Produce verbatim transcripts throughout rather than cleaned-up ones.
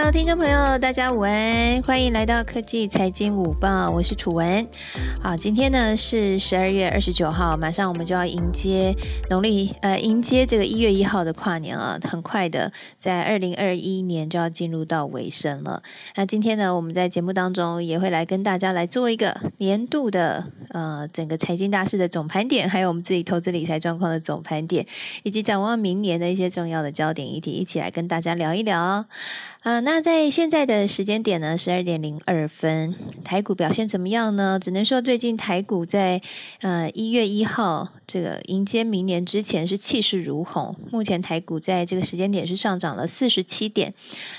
Hello， 听众朋友，大家午安，欢迎来到科技财经午报，我是楚文。好，今天呢是十二月二十九号，马上我们就要迎接农历呃迎接这个一月一号的跨年啊，很快的，在二零二一年就要进入到尾声了。那今天呢，我们在节目当中也会来跟大家来做一个年度的呃整个财经大事的总盘点，还有我们自己投资理财状况的总盘点，以及展望明年的一些重要的焦点议题，一起来跟大家聊一聊哦。呃，那在现在的时间点呢，十二点零二分，台股表现怎么样呢？只能说最近台股在呃一月一号这个迎接明年之前是气势如虹，目前台股在这个时间点是上涨了四十七点，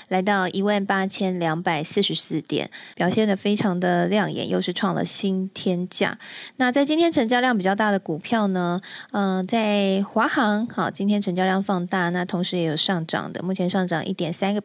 来到一万八千两百四十四点，表现得非常的亮眼，又是创了新天价。那在今天成交量比较大的股票呢，嗯、呃，在华航，好，今天成交量放大，那同时也有上涨的，目前上涨 百分之一点三。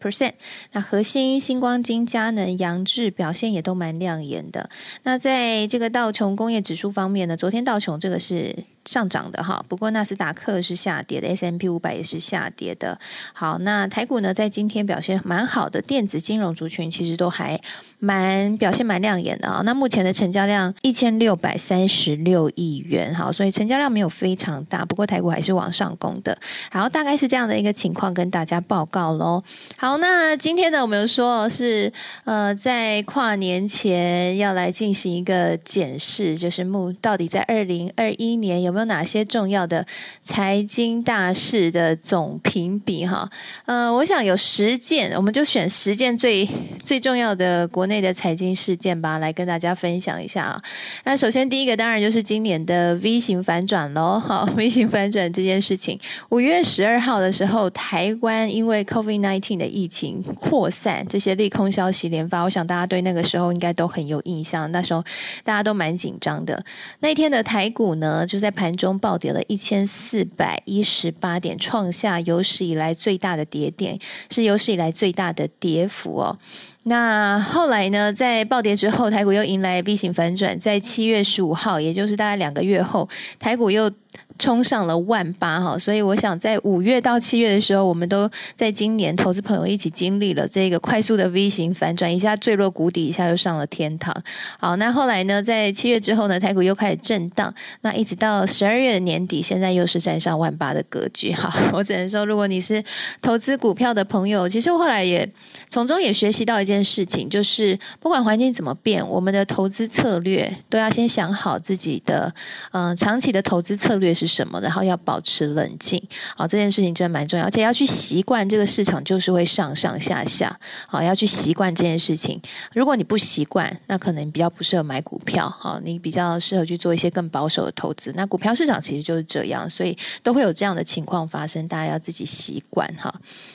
那核心、星光金、佳能、扬智表现也都蛮亮眼的。那在这个道琼工业指数方面呢，昨天道琼这个是上涨的哈，不过纳斯达克是下跌的 ，S&P 五百 也是下跌的。好，那台股呢，在今天表现蛮好的，电子金融族群其实都还蛮表现蛮亮眼的啊、哦。那目前的成交量一千六百三十六亿元，好，所以成交量没有非常大，不过台股还是往上攻的。好，大概是这样的一个情况跟大家报告咯。好，那今天呢，我们说是呃，在跨年前要来进行一个检视，就是目到底在二零二一年有没有没有哪些重要的财经大事的总评比哈？呃，我想有十件，我们就选十件最最重要的国内的财经事件吧，来跟大家分享一下啊。那首先第一个当然就是今年的 V 型反转喽，好 ，V 型反转这件事情，五月十二号的时候，台湾因为 COVID 十九 的疫情扩散，这些利空消息连发，我想大家对那个时候应该都很有印象，那时候大家都蛮紧张的。那一天的台股呢，就在盘盘中暴跌了一千四百一十八点，创下有史以来最大的跌点，是有史以来最大的跌幅哦。那后来呢，在暴跌之后，台股又迎来 V 型反转，在七月十五号，也就是大概两个月后，台股又冲上了万八哈，所以我想在五月到七月的时候，我们都在今年投资朋友一起经历了这个快速的 V 型反转，一下坠落谷底，一下又上了天堂。好，那后来呢，在七月之后呢，台股又开始震荡，那一直到十二月的年底，现在又是站上万八的格局。好，我只能说，如果你是投资股票的朋友，其实我后来也从中也学习到一件事情，就是不管环境怎么变，我们的投资策略都要先想好自己的嗯、呃、长期的投资策略是什么，然后要保持冷静。好，这件事情真的蛮重要，而且要去习惯这个市场就是会上上下下。好，要去习惯这件事情。如果你不习惯，那可能比较不适合买股票。好，你比较适合去做一些更保守的投资。那股票市场其实就是这样，所以都会有这样的情况发生，大家要自己习惯哈。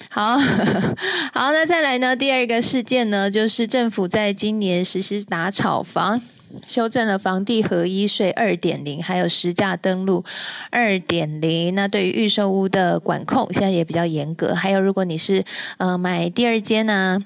好好，那再来呢？第二个事件呢，就是政府在今年实施打炒房。修正了房地合一税 二点零， 还有实价登录 二点零。 那对于预售屋的管控现在也比较严格，还有如果你是呃买第二间啊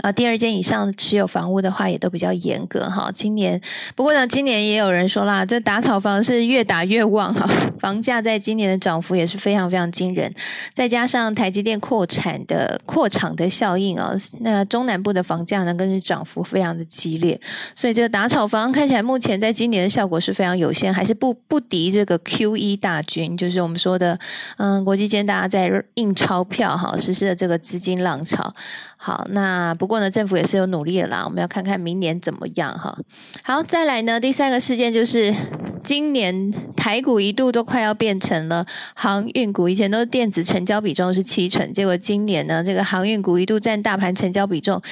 啊，第二间以上持有房屋的话，也都比较严格哈。今年，不过呢，今年也有人说啦，这打炒房是越打越旺哈，房价在今年的涨幅也是非常非常惊人。再加上台积电扩产的扩厂的效应啊、哦，那中南部的房价呢更是涨幅非常的激烈。所以这个打炒房看起来目前在今年的效果是非常有限，还是不不敌这个 Q E 大军，就是我们说的嗯，国际间大家在印钞票哈，实施的这个资金浪潮。好，那不。不过呢，政府也是有努力的啦，我们要看看明年怎么样哈。好，再来呢，第三个事件就是今年台股一度都快要变成了航运股，以前都是电子成交比重是七成，结果今年呢，这个航运股一度占大盘成交比重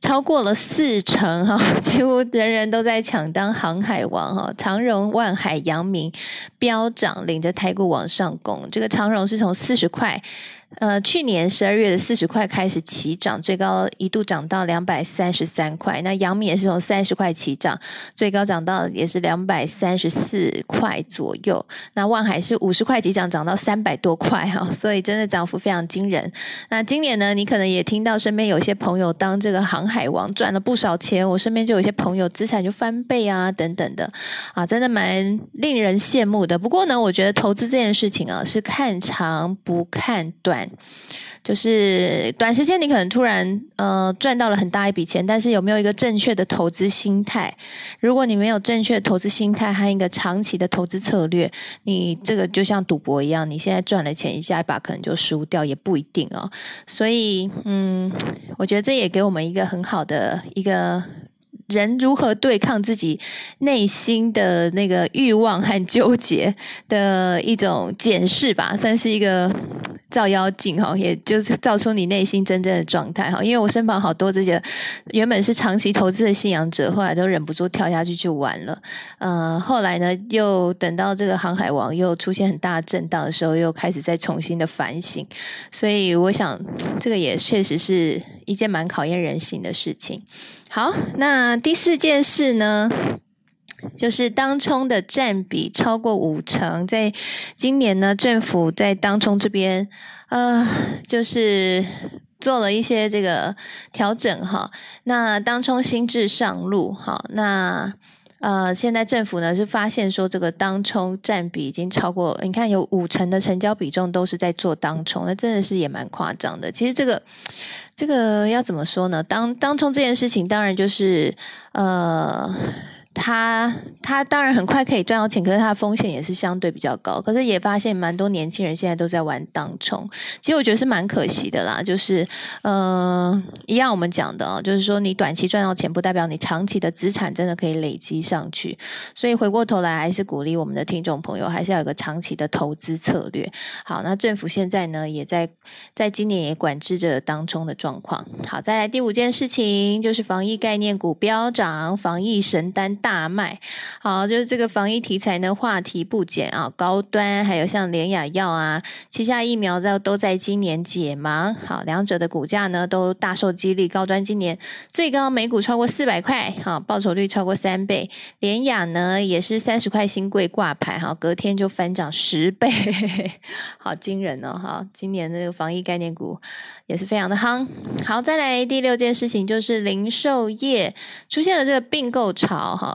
超过了四成哈，几乎人人都在抢当航海王哈。长荣、万海、阳明飙涨，领着台股往上攻。这个长荣是从四十块。呃，去年十二月的四十块开始起涨，最高一度涨到两百三十三块。那阳明也是从三十块起涨，最高涨到也是两百三十四块左右。那万海是五十块起涨，涨到三百多块哈、哦，所以真的涨幅非常惊人。那今年呢，你可能也听到身边有些朋友当这个航海王赚了不少钱，我身边就有些朋友资产就翻倍啊等等的啊，真的蛮令人羡慕的。不过呢，我觉得投资这件事情啊，是看长不看短。赚，就是短时间你可能突然呃赚到了很大一笔钱，但是有没有一个正确的投资心态？如果你没有正确的投资心态和一个长期的投资策略，你这个就像赌博一样，你现在赚了钱，一下一把可能就输掉，也不一定哦。所以嗯，我觉得这也给我们一个很好的一个。人如何对抗自己内心的那个欲望和纠结的一种检视吧，算是一个照妖镜哈，也就是照出你内心真正的状态哈。因为我身旁好多这些原本是长期投资的信仰者，后来都忍不住跳下去去玩了。呃，后来呢，又等到这个航海王又出现很大震荡的时候，又开始再重新的反省。所以我想，这个也确实是一件蛮考验人性的事情。好，那第四件事呢，就是当冲的占比超过五成，在今年呢，政府在当冲这边，呃，就是做了一些这个调整哈。那当冲新制上路哈，那。呃，现在政府呢是发现说，这个当冲占比已经超过，你看有五成的成交比重都是在做当冲，那真的是也蛮夸张的。其实这个这个要怎么说呢？当当冲这件事情，当然就是呃。他他当然很快可以赚到钱，可是他的风险也是相对比较高。可是也发现蛮多年轻人现在都在玩当冲，其实我觉得是蛮可惜的啦。就是呃，一样我们讲的哦，就是说你短期赚到钱，不代表你长期的资产真的可以累积上去。所以回过头来，还是鼓励我们的听众朋友，还是要有个长期的投资策略。好，那政府现在呢，也在在今年也管制着当冲的状况。好，再来第五件事情就是防疫概念股飙涨，防疫神丹大。大卖，好，就是这个防疫题材呢，话题不减啊。高端还有像联雅药啊、旗下疫苗在都在今年解盲，好，两者的股价呢都大受激励。高端今年最高每股超过四百块，好，报酬率超过三倍。联雅呢也是三十块新贵挂牌，好，隔天就翻涨十倍，好惊人哦！哈，今年的这个防疫概念股也是非常的夯。好，再来第六件事情就是零售业出现了这个并购潮，哈。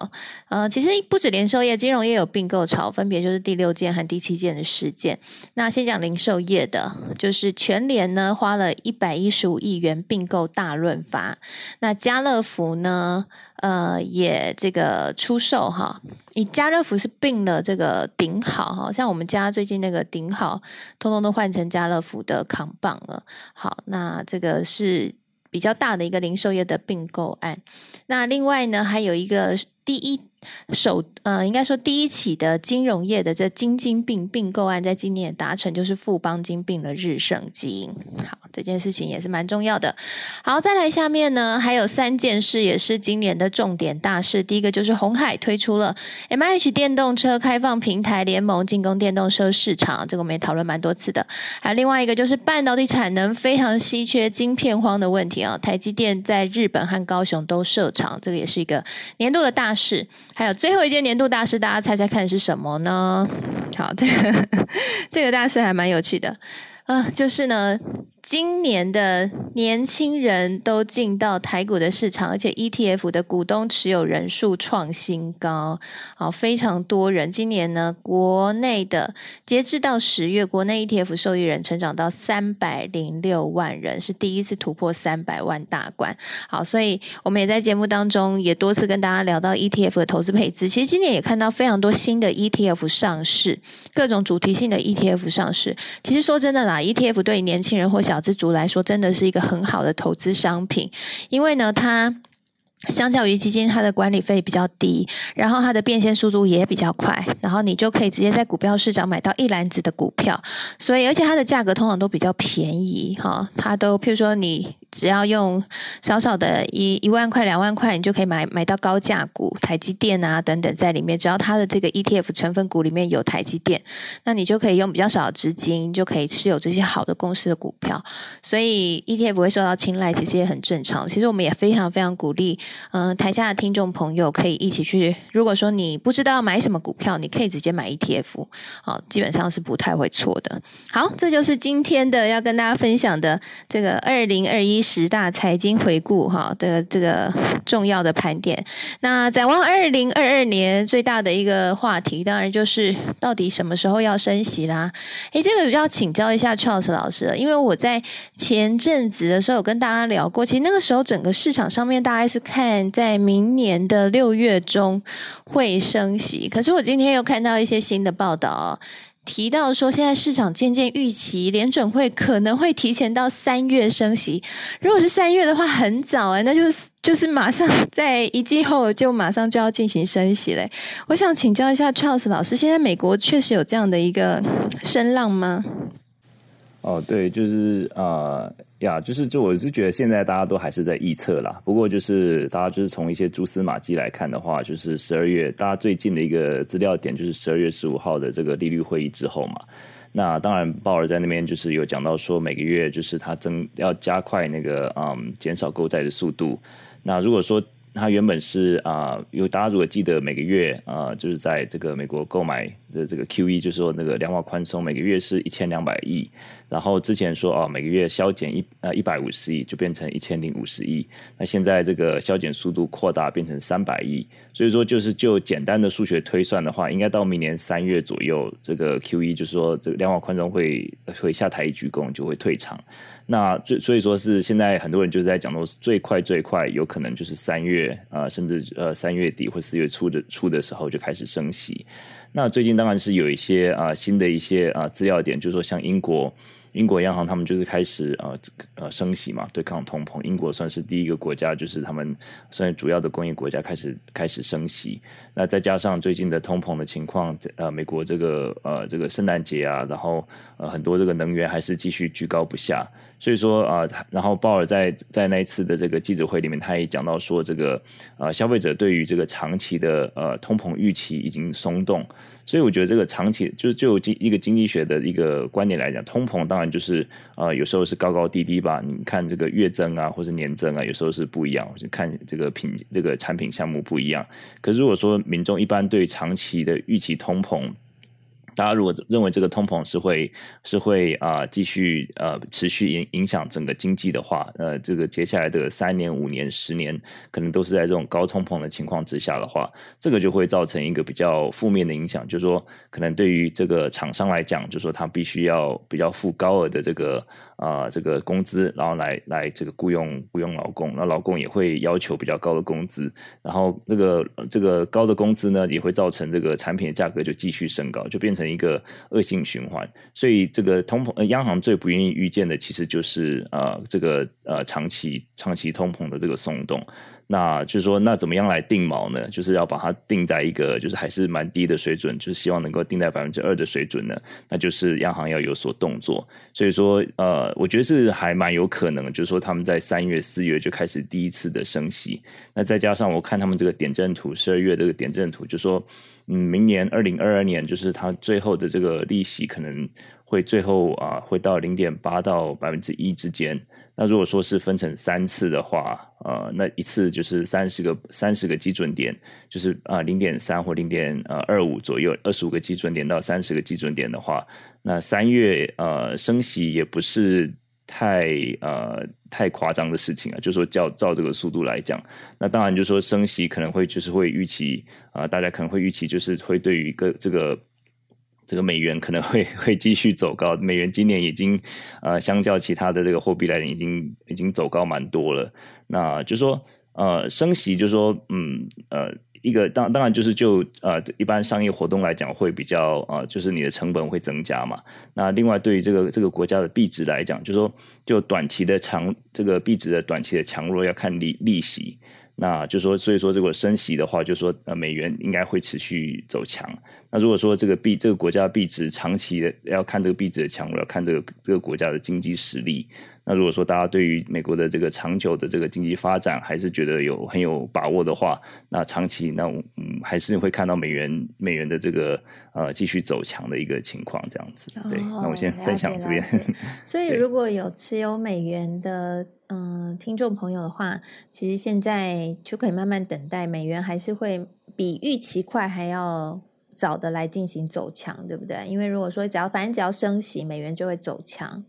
呃，其实不止零售业，金融业有并购潮，分别就是第六件和第七件的事件。那先讲零售业的，就是全联呢花了一百一十五亿元并购大润发，那家乐福呢，呃，也这个出售哈，以家乐福是并了这个顶好哈，像我们家最近那个顶好，通通都换成家乐福的扛棒了。好，那这个是比较大的一个零售业的并购案。那另外呢，还有一个。第一手呃，应该说第一起的金融业的这金晶并并购案，在今年也达成，就是富邦金并了日盛基因。好，这件事情也是蛮重要的。好，再来下面呢，还有三件事也是今年的重点大事。第一个就是鸿海推出了 M I H 电动车开放平台联盟，进攻电动车市场，这个我们也讨论蛮多次的。还有另外一个就是半导体产能非常稀缺，晶片荒的问题啊、哦，台积电在日本和高雄都设厂，这个也是一个年度的大事。还有最后一件年度大事，大家猜猜看是什么呢？好，这个这个大事还蛮有趣的啊、呃，就是呢，今年的年轻人都进到台股的市场，而且 E T F 的股东持有人数创新高，好，非常多人。今年呢，国内的截至到十月，国内 E T F 受益人成长到三百零六万人，是第一次突破三百万大关。好，所以我们也在节目当中也多次跟大家聊到 E T F 的投资配置。其实今年也看到非常多新的 E T F 上市，各种主题性的 E T F 上市。其实说真的啦 ，E T F 对年轻人或小小资族来说，真的是一个很好的投资商品，因为呢，它相较于基金，它的管理费比较低，然后它的变现速度也比较快，然后你就可以直接在股票市场买到一篮子的股票，所以而且它的价格通常都比较便宜哈，它都譬如说你。只要用少少的一一万块、两万块，你就可以买买到高价股，台积电啊等等在里面。只要它的这个 E T F 成分股里面有台积电，那你就可以用比较少的资金，就可以持有这些好的公司的股票。所以 E T F 会受到青睐，其实也很正常。其实我们也非常非常鼓励，嗯、呃，台下的听众朋友可以一起去。如果说你不知道买什么股票，你可以直接买 E T F， 好、哦，基本上是不太会错的。好，这就是今天的要跟大家分享的这个二零二一。十大财经回顾哈的这个重要的盘点。那展望二零二二年最大的一个话题，当然就是到底什么时候要升息啦？诶，这个就要请教一下 Charles 老师了，因为我在前阵子的时候有跟大家聊过，其实那个时候整个市场上面大概是看在明年的六月中会升息，可是我今天又看到一些新的报道哦。提到说现在市场渐渐预期联准会可能会提前到三月升息，如果是三月的话很早诶、欸、那就是就是马上在一季后就马上就要进行升息嘞。我想请教一下 Charles 老师，现在美国确实有这样的一个声浪吗？哦，对，就是啊、呃、呀，就是就我是觉得现在大家都还是在预测啦。不过就是大家就是从一些蛛丝马迹来看的话，就是十二月大家最近的一个资料点就是十二月十五号的这个利率会议之后嘛。那当然鲍尔在那边就是有讲到说每个月就是他增要加快那个嗯减少购债的速度。那如果说它原本是啊，有、呃、大家如果记得每个月啊、呃，就是在这个美国购买的这个 Q E， 就是说那个量化宽松，每个月是一千两百亿，然后之前说啊、哦、每个月削减一呃一百五十亿，就变成一千零五十亿，那现在这个削减速度扩大变成三百亿，所以说就是就简单的数学推算的话，应该到明年三月左右，这个 Q E 就是说这个量化宽松会会下台一鞠躬就会退场。那所以说是现在很多人就是在讲说最快最快有可能就是三月呃甚至呃三月底或四月初的初的时候就开始升息。那最近当然是有一些啊、呃、新的一些啊、呃、资料点，就是说像英国英国央行他们就是开始呃呃升息嘛，对抗通膨。英国算是第一个国家，就是他们算是主要的工业国家开始开始升息。那再加上最近的通膨的情况，呃，美国这个呃这个圣诞节啊，然后呃很多这个能源还是继续居高不下。所以说啊、呃，然后鲍尔在在那一次的这个记者会里面，他也讲到说，这个呃消费者对于这个长期的呃通膨预期已经松动。所以我觉得这个长期就就一个经济学的一个观点来讲，通膨当然就是呃有时候是高高低低吧，你看这个月增啊或是年增啊，有时候是不一样，就看这个品这个产品项目不一样。可是如果说民众一般对长期的预期通膨，大家如果认为这个通膨是会是会啊、呃、继续呃持续影影响整个经济的话，呃，这个接下来的三年、五年、十年，可能都是在这种高通膨的情况之下的话，这个就会造成一个比较负面的影响，就是说，可能对于这个厂商来讲，就是说他必须要比较付高额的这个啊、呃、这个工资，然后来来这个雇佣雇佣劳工，那劳工也会要求比较高的工资，然后这个这个高的工资呢，也会造成这个产品的价格就继续升高，就变成一个恶性循环。所以这个通膨、呃、央行最不愿意预见的其实就是呃这个呃长期长期通膨的这个松动。那就是说，那怎么样来定锚呢？就是要把它定在一个就是还是蛮低的水准，就是希望能够定在 百分之二 的水准呢，那就是央行要有所动作。所以说呃我觉得是还蛮有可能，就是说他们在三月四月就开始第一次的升息。那再加上我看他们这个点阵图，十二月这个点阵图，就说嗯明年二零二二年就是它最后的这个利息可能会最后啊、呃、会到 零点八 到 百分之一 之间。那如果说是分成三次的话，呃，那一次就是三十个三十个基准点，就是啊零点三或零点呃二五左右，二十五个基准点到三十个基准点的话，那三月呃升息也不是太呃太夸张的事情啊，就是说照照这个速度来讲，那当然就是说升息可能会就是会预期啊、呃，大家可能会预期就是会对于一个这个。这个美元可能会会继续走高，美元今年已经呃，相较其他的这个货币来讲，已经已经走高蛮多了。那就是说呃，升息就是说嗯呃。一个当当然就是就呃一般商业活动来讲会比较呃就是你的成本会增加嘛。那另外对于这个这个国家的币值来讲，就是说就短期的强这个币值的短期的强弱要看利利息。那就是说所以说如果升息的话，就是说呃美元应该会持续走强。那如果说这个币这个国家币值长期的要看这个币值的强弱，要看这个这个国家的经济实力。那如果说大家对于美国的这个长久的这个经济发展还是觉得有很有把握的话，那长期那嗯还是会看到美元美元的这个呃继续走强的一个情况这样子。对，哦、那我先分享这边。所以如果有持有美元的嗯、呃、听众朋友的话，其实现在就可以慢慢等待美元还是会比预期快还要早的来进行走强，对不对？因为如果说只要反正只要升息，美元就会走强。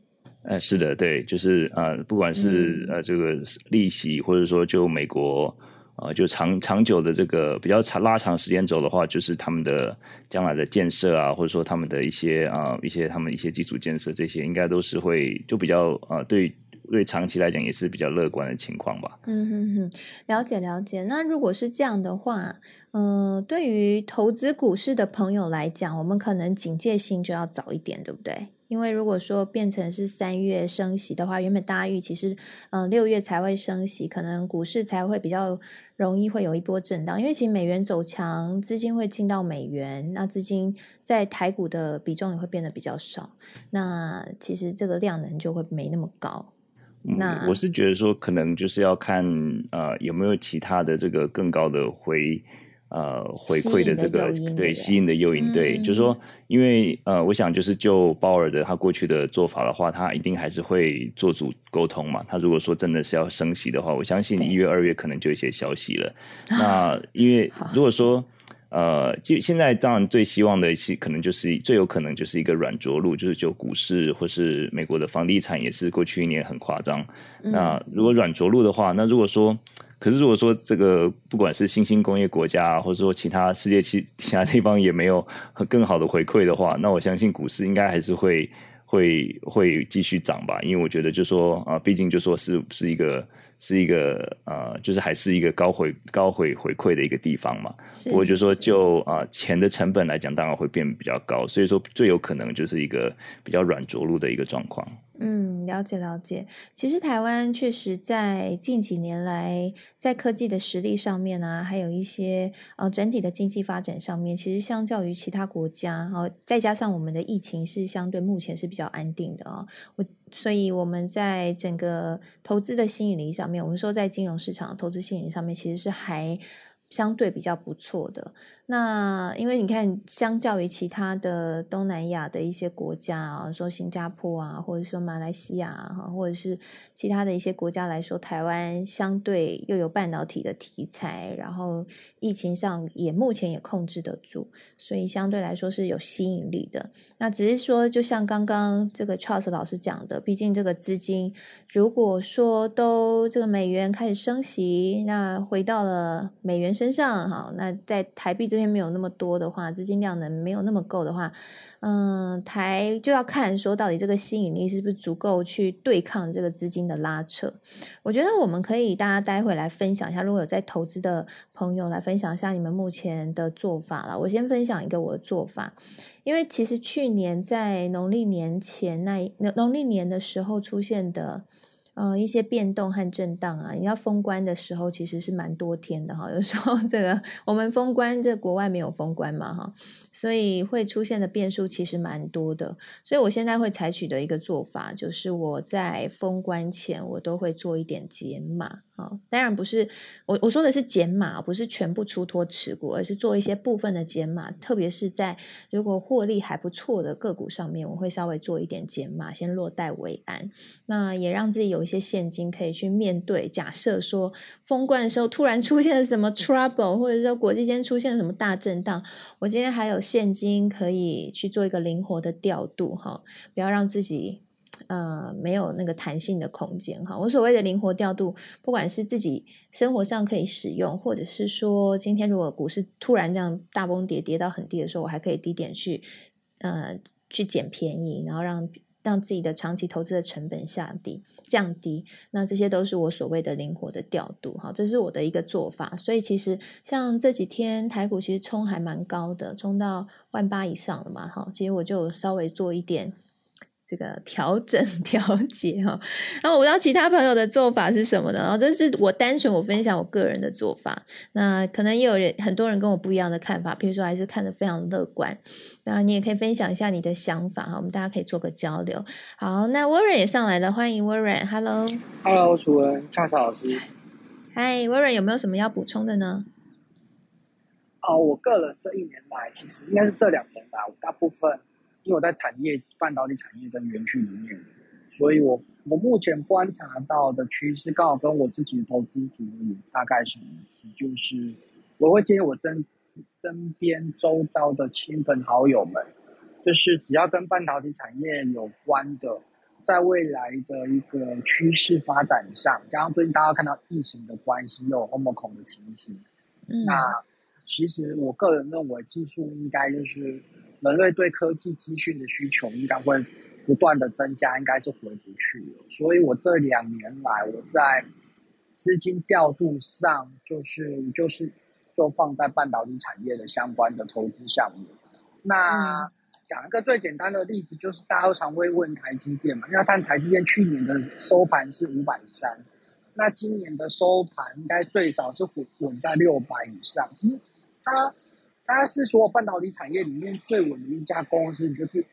呃，是的，对，就是呃，不管是、嗯、呃这个利息，或者说就美国呃就长长久的这个比较长拉长时间走的话，就是他们的将来的建设啊，或者说他们的一些啊、呃、一些他们一些基础建设，这些应该都是会就比较呃对。对长期来讲也是比较乐观的情况吧。嗯哼哼，了解了解。那如果是这样的话，嗯、呃，对于投资股市的朋友来讲，我们可能警戒心就要早一点，对不对？因为如果说变成是三月升息的话，原本大家预期是嗯六月才会升息，可能股市才会比较容易会有一波震荡。因为其实美元走强，资金会进到美元，那资金在台股的比重也会变得比较少，那其实这个量能就会没那么高。嗯、我是觉得说可能就是要看呃有没有其他的这个更高的回呃回馈的这个对吸引的诱因，对，就是说因为呃我想就是就鲍尔的他过去的做法的话，他一定还是会做足沟通嘛，他如果说真的是要升息的话，我相信一月二月可能就有一些消息了。那因为如果说呃，就现在当然最希望的是，可能就是最有可能就是一个软着陆，就是就股市或是美国的房地产也是过去一年很夸张。嗯、那如果软着陆的话，那如果说，可是如果说这个不管是新兴工业国家、啊，或者说其他世界其其他地方也没有更好的回馈的话，那我相信股市应该还是会会会继续涨吧，因为我觉得就说啊、呃，毕竟就说是是一个。是一个呃，就是还是一个高回高回回馈的一个地方嘛。我就说就啊、呃，钱的成本来讲，当然会变比较高，所以说最有可能就是一个比较软着陆的一个状况。嗯，了解了解。其实台湾确实在近几年来，在科技的实力上面啊，还有一些呃整体的经济发展上面，其实相较于其他国家，哦，再加上我们的疫情是相对目前是比较安定的啊、哦，我。所以我们在整个投资的吸引力上面，我们说在金融市场投资吸引力上面其实是还相对比较不错的。那因为你看，相较于其他的东南亚的一些国家啊，说新加坡啊，或者说马来西亚啊，或者是其他的一些国家来说，台湾相对又有半导体的题材，然后疫情上也目前也控制得住，所以相对来说是有吸引力的。那只是说，就像刚刚这个 Charles 老师讲的，毕竟这个资金如果说都这个美元开始升息，那回到了美元身上，好，那在台币这边没有那么多的话，资金量能没有那么够的话，嗯，台就要看说到底这个吸引力是不是足够去对抗这个资金的拉扯。我觉得我们可以大家待会来分享一下，如果有在投资的朋友来分享一下你们目前的做法啦。我先分享一个我的做法，因为其实去年在农历年前那农历年的时候出现的。呃，一些变动和震荡啊，你要封关的时候其实是蛮多天的哈。有时候这个我们封关，这国外没有封关嘛哈，所以会出现的变数其实蛮多的。所以我现在会采取的一个做法，就是我在封关前我都会做一点减码啊。当然不是我我说的是减码，不是全部出脱持股，而是做一些部分的减码，特别是在如果获利还不错的个股上面，我会稍微做一点减码，先落袋为安，那也让自己有。一些现金可以去面对，假设说封关的时候突然出现了什么 trouble， 或者说国际间出现了什么大震荡，我今天还有现金可以去做一个灵活的调度哈，不要让自己呃没有那个弹性的空间哈。我所谓的灵活调度，不管是自己生活上可以使用，或者是说今天如果股市突然这样大崩跌跌到很低的时候，我还可以低点去呃去捡便宜，然后让让自己的长期投资的成本下低降低，那这些都是我所谓的灵活的调度哈，这是我的一个做法。所以其实像这几天台股其实冲还蛮高的，冲到万八以上了嘛哈，其实我就稍微做一点这个调整调节哈。然后我不知道其他朋友的做法是什么的，然后这是我单纯我分享我个人的做法，那可能也有人很多人跟我不一样的看法，比如说还是看得非常乐观。那你也可以分享一下你的想法哈，我们大家可以做个交流。好，那 Warren 也上来了，欢迎 Warren，Hello。Hello， 楚文，恰恰老师。嗨 ，Warren 有没有什么要补充的呢？哦，我个人这一年来，其实应该是这两年吧，我大部分因为我在产业半导体产业跟园区里面，所以我我目前观察到的趋势，刚好跟我自己的投资主义大概是，就是我会建议我真。身边周遭的亲朋好友们，就是只要跟半导体产业有关的，在未来的一个趋势发展上，加上最近大家看到疫情的关系，又有 Omicron 的情形，嗯，那其实我个人认为，技术应该就是人类对科技资讯的需求应该会不断的增加，应该是回不去了。所以我这两年来，我在资金调度上，就是就是就放在半导体产业的相关的投资项目。那、嗯讲一个最简单的例子，就是大家常会问台积电嘛，因为台积电去年的收盘是五百三，那今年的收盘应该最少是稳在六百以上。其实它它是所有半导体产业里面最稳的一家公司，就是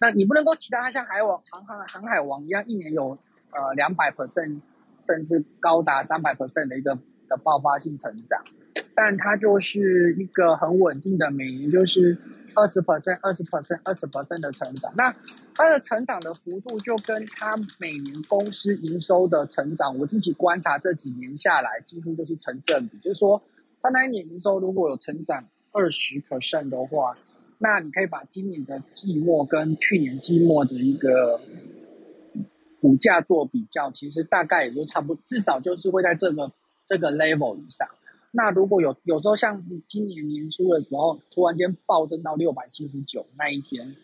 那你不能够期待它像海王航航航海王一样，一年有呃 百分之两百 甚至高达 百分之三百 的一个的爆发性成长，但它就是一个很稳定的，每年就是百分之二十、百分之二十、百分之二十 的成长，那它的成长的幅度就跟它每年公司营收的成长，我自己观察这几年下来，几乎就是成正比。就是说，它那一年营收如果有成长 百分之二十 的话，那你可以把今年的季末跟去年季末的一个股价做比较，其实大概也就差不多，至少就是会在这个这个 level 以上。那如果有有时候像今年年初的时候，突然间暴增到六百七十九那一天，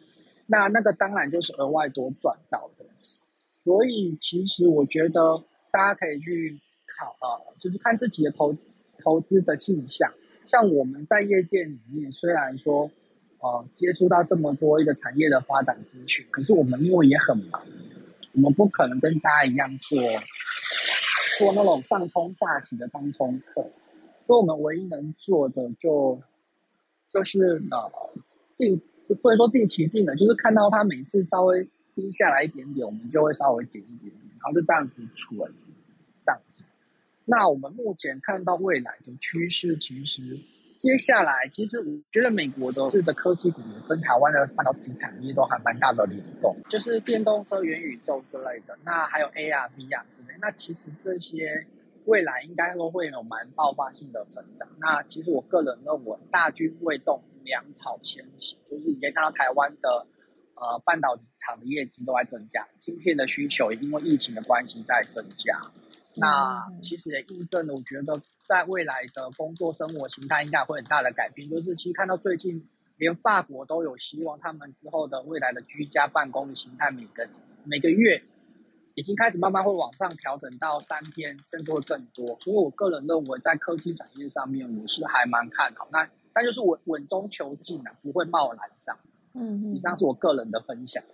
那那个当然就是额外多赚到的。所以其实我觉得大家可以去考呃，就是看自己的投投资的性向。像我们在业界里面，虽然说呃接触到这么多一个产业的发展资讯，可是我们因为也很忙，我们不可能跟大家一样做做那种上冲下洗的当冲客。所以我们唯一能做的就就是呃定不能说定期定的，就是看到它每次稍微低下来一点点，我们就会稍微减一点点，然后就这样子存这样子。那我们目前看到未来的趋势，其实接下来其实我觉得美国的这个科技股跟台湾的半导体产业都还蛮大的联动，就是电动车、元宇宙之类的，那还有 A R、V R 之类，那其实这些。未来应该都会有蛮爆发性的成长。那其实我个人认为，大军未动，粮草先行。就是你可以看到台湾的呃半导体厂的业绩都在增加，晶片的需求也因为疫情的关系在增加。那其实也印证了，我觉得在未来的工作生活形态应该会很大的改变。就是其实看到最近，连法国都有希望他们之后的未来的居家办公的形态，每个每个月。已经开始慢慢会往上调整到三天，甚至会更多。所以我个人认为，在科技产业上面，我是还蛮看好。那但就是稳稳中求进啊，不会贸然这样子。嗯，以上是我个人的分享。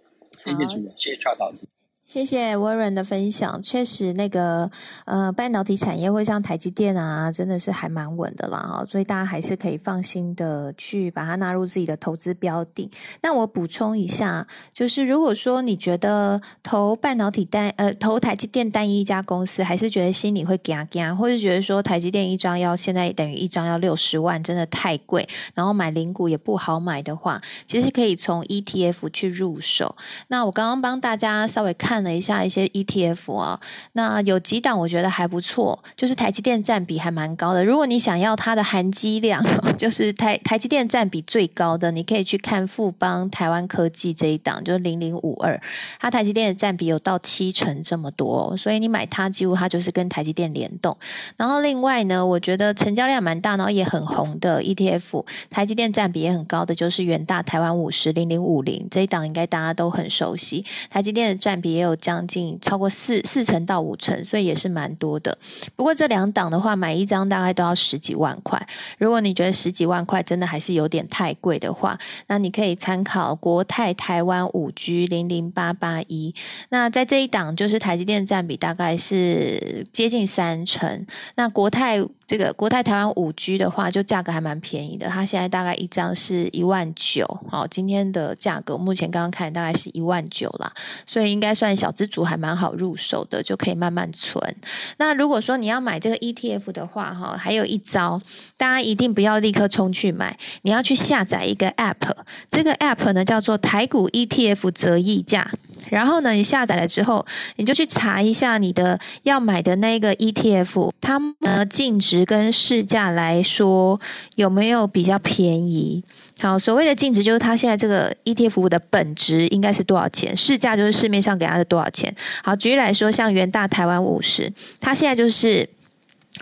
谢谢主持人，谢谢 Charles 老师。谢谢 Warren 的分享，确实那个呃半导体产业会像台积电啊，真的是还蛮稳的啦，所以大家还是可以放心的去把它纳入自己的投资标的。那我补充一下，就是如果说你觉得投半导体单呃投台积电单一一家公司，还是觉得心里会嘎嘎，或是觉得说台积电一张要现在等于一张要六十万，真的太贵，然后买零股也不好买的话，其实可以从 E T F 去入手。那我刚刚帮大家稍微看。看了一下一些 E T F 啊，那有几档我觉得还不错，就是台积电占比还蛮高的。如果你想要它的含积量，就是台台积电占比最高的，你可以去看富邦台湾科技这一档，就是零零五二，它台积电的占比有到七成这么多，所以你买它几乎它就是跟台积电联动。然后另外呢，我觉得成交量蛮大，然后也很红的 E T F， 台积电占比也很高的就是元大台湾五十 零零五零这一档，应该大家都很熟悉，台积电的占比也。也有将近超过四四成到五成，所以也是蛮多的。不过这两档的话，买一张大概都要十几万块。如果你觉得十几万块真的还是有点太贵的话，那你可以参考国泰台湾 五 G 零零八八一。那在这一档就是台积电占比大概是接近三成。那国泰这个国泰台湾 五 G 的话，就价格还蛮便宜的，它现在大概一张是一万九。好，今天的价格目前刚刚看大概是一万九啦，所以应该算。小资族还蛮好入手的，就可以慢慢存。那如果说你要买这个 E T F 的话，哈，还有一招，大家一定不要立刻冲去买，你要去下载一个 App， 这个 App 呢叫做台股 E T F 择溢价。然后呢，你下载了之后，你就去查一下你的要买的那个 E T F， 它呢净值跟市价来说有没有比较便宜？好，所谓的净值就是它现在这个 E T F 的本值应该是多少钱，市价就是市面上给它的多少钱。好，举例来说，像元大台湾五十，它现在就是。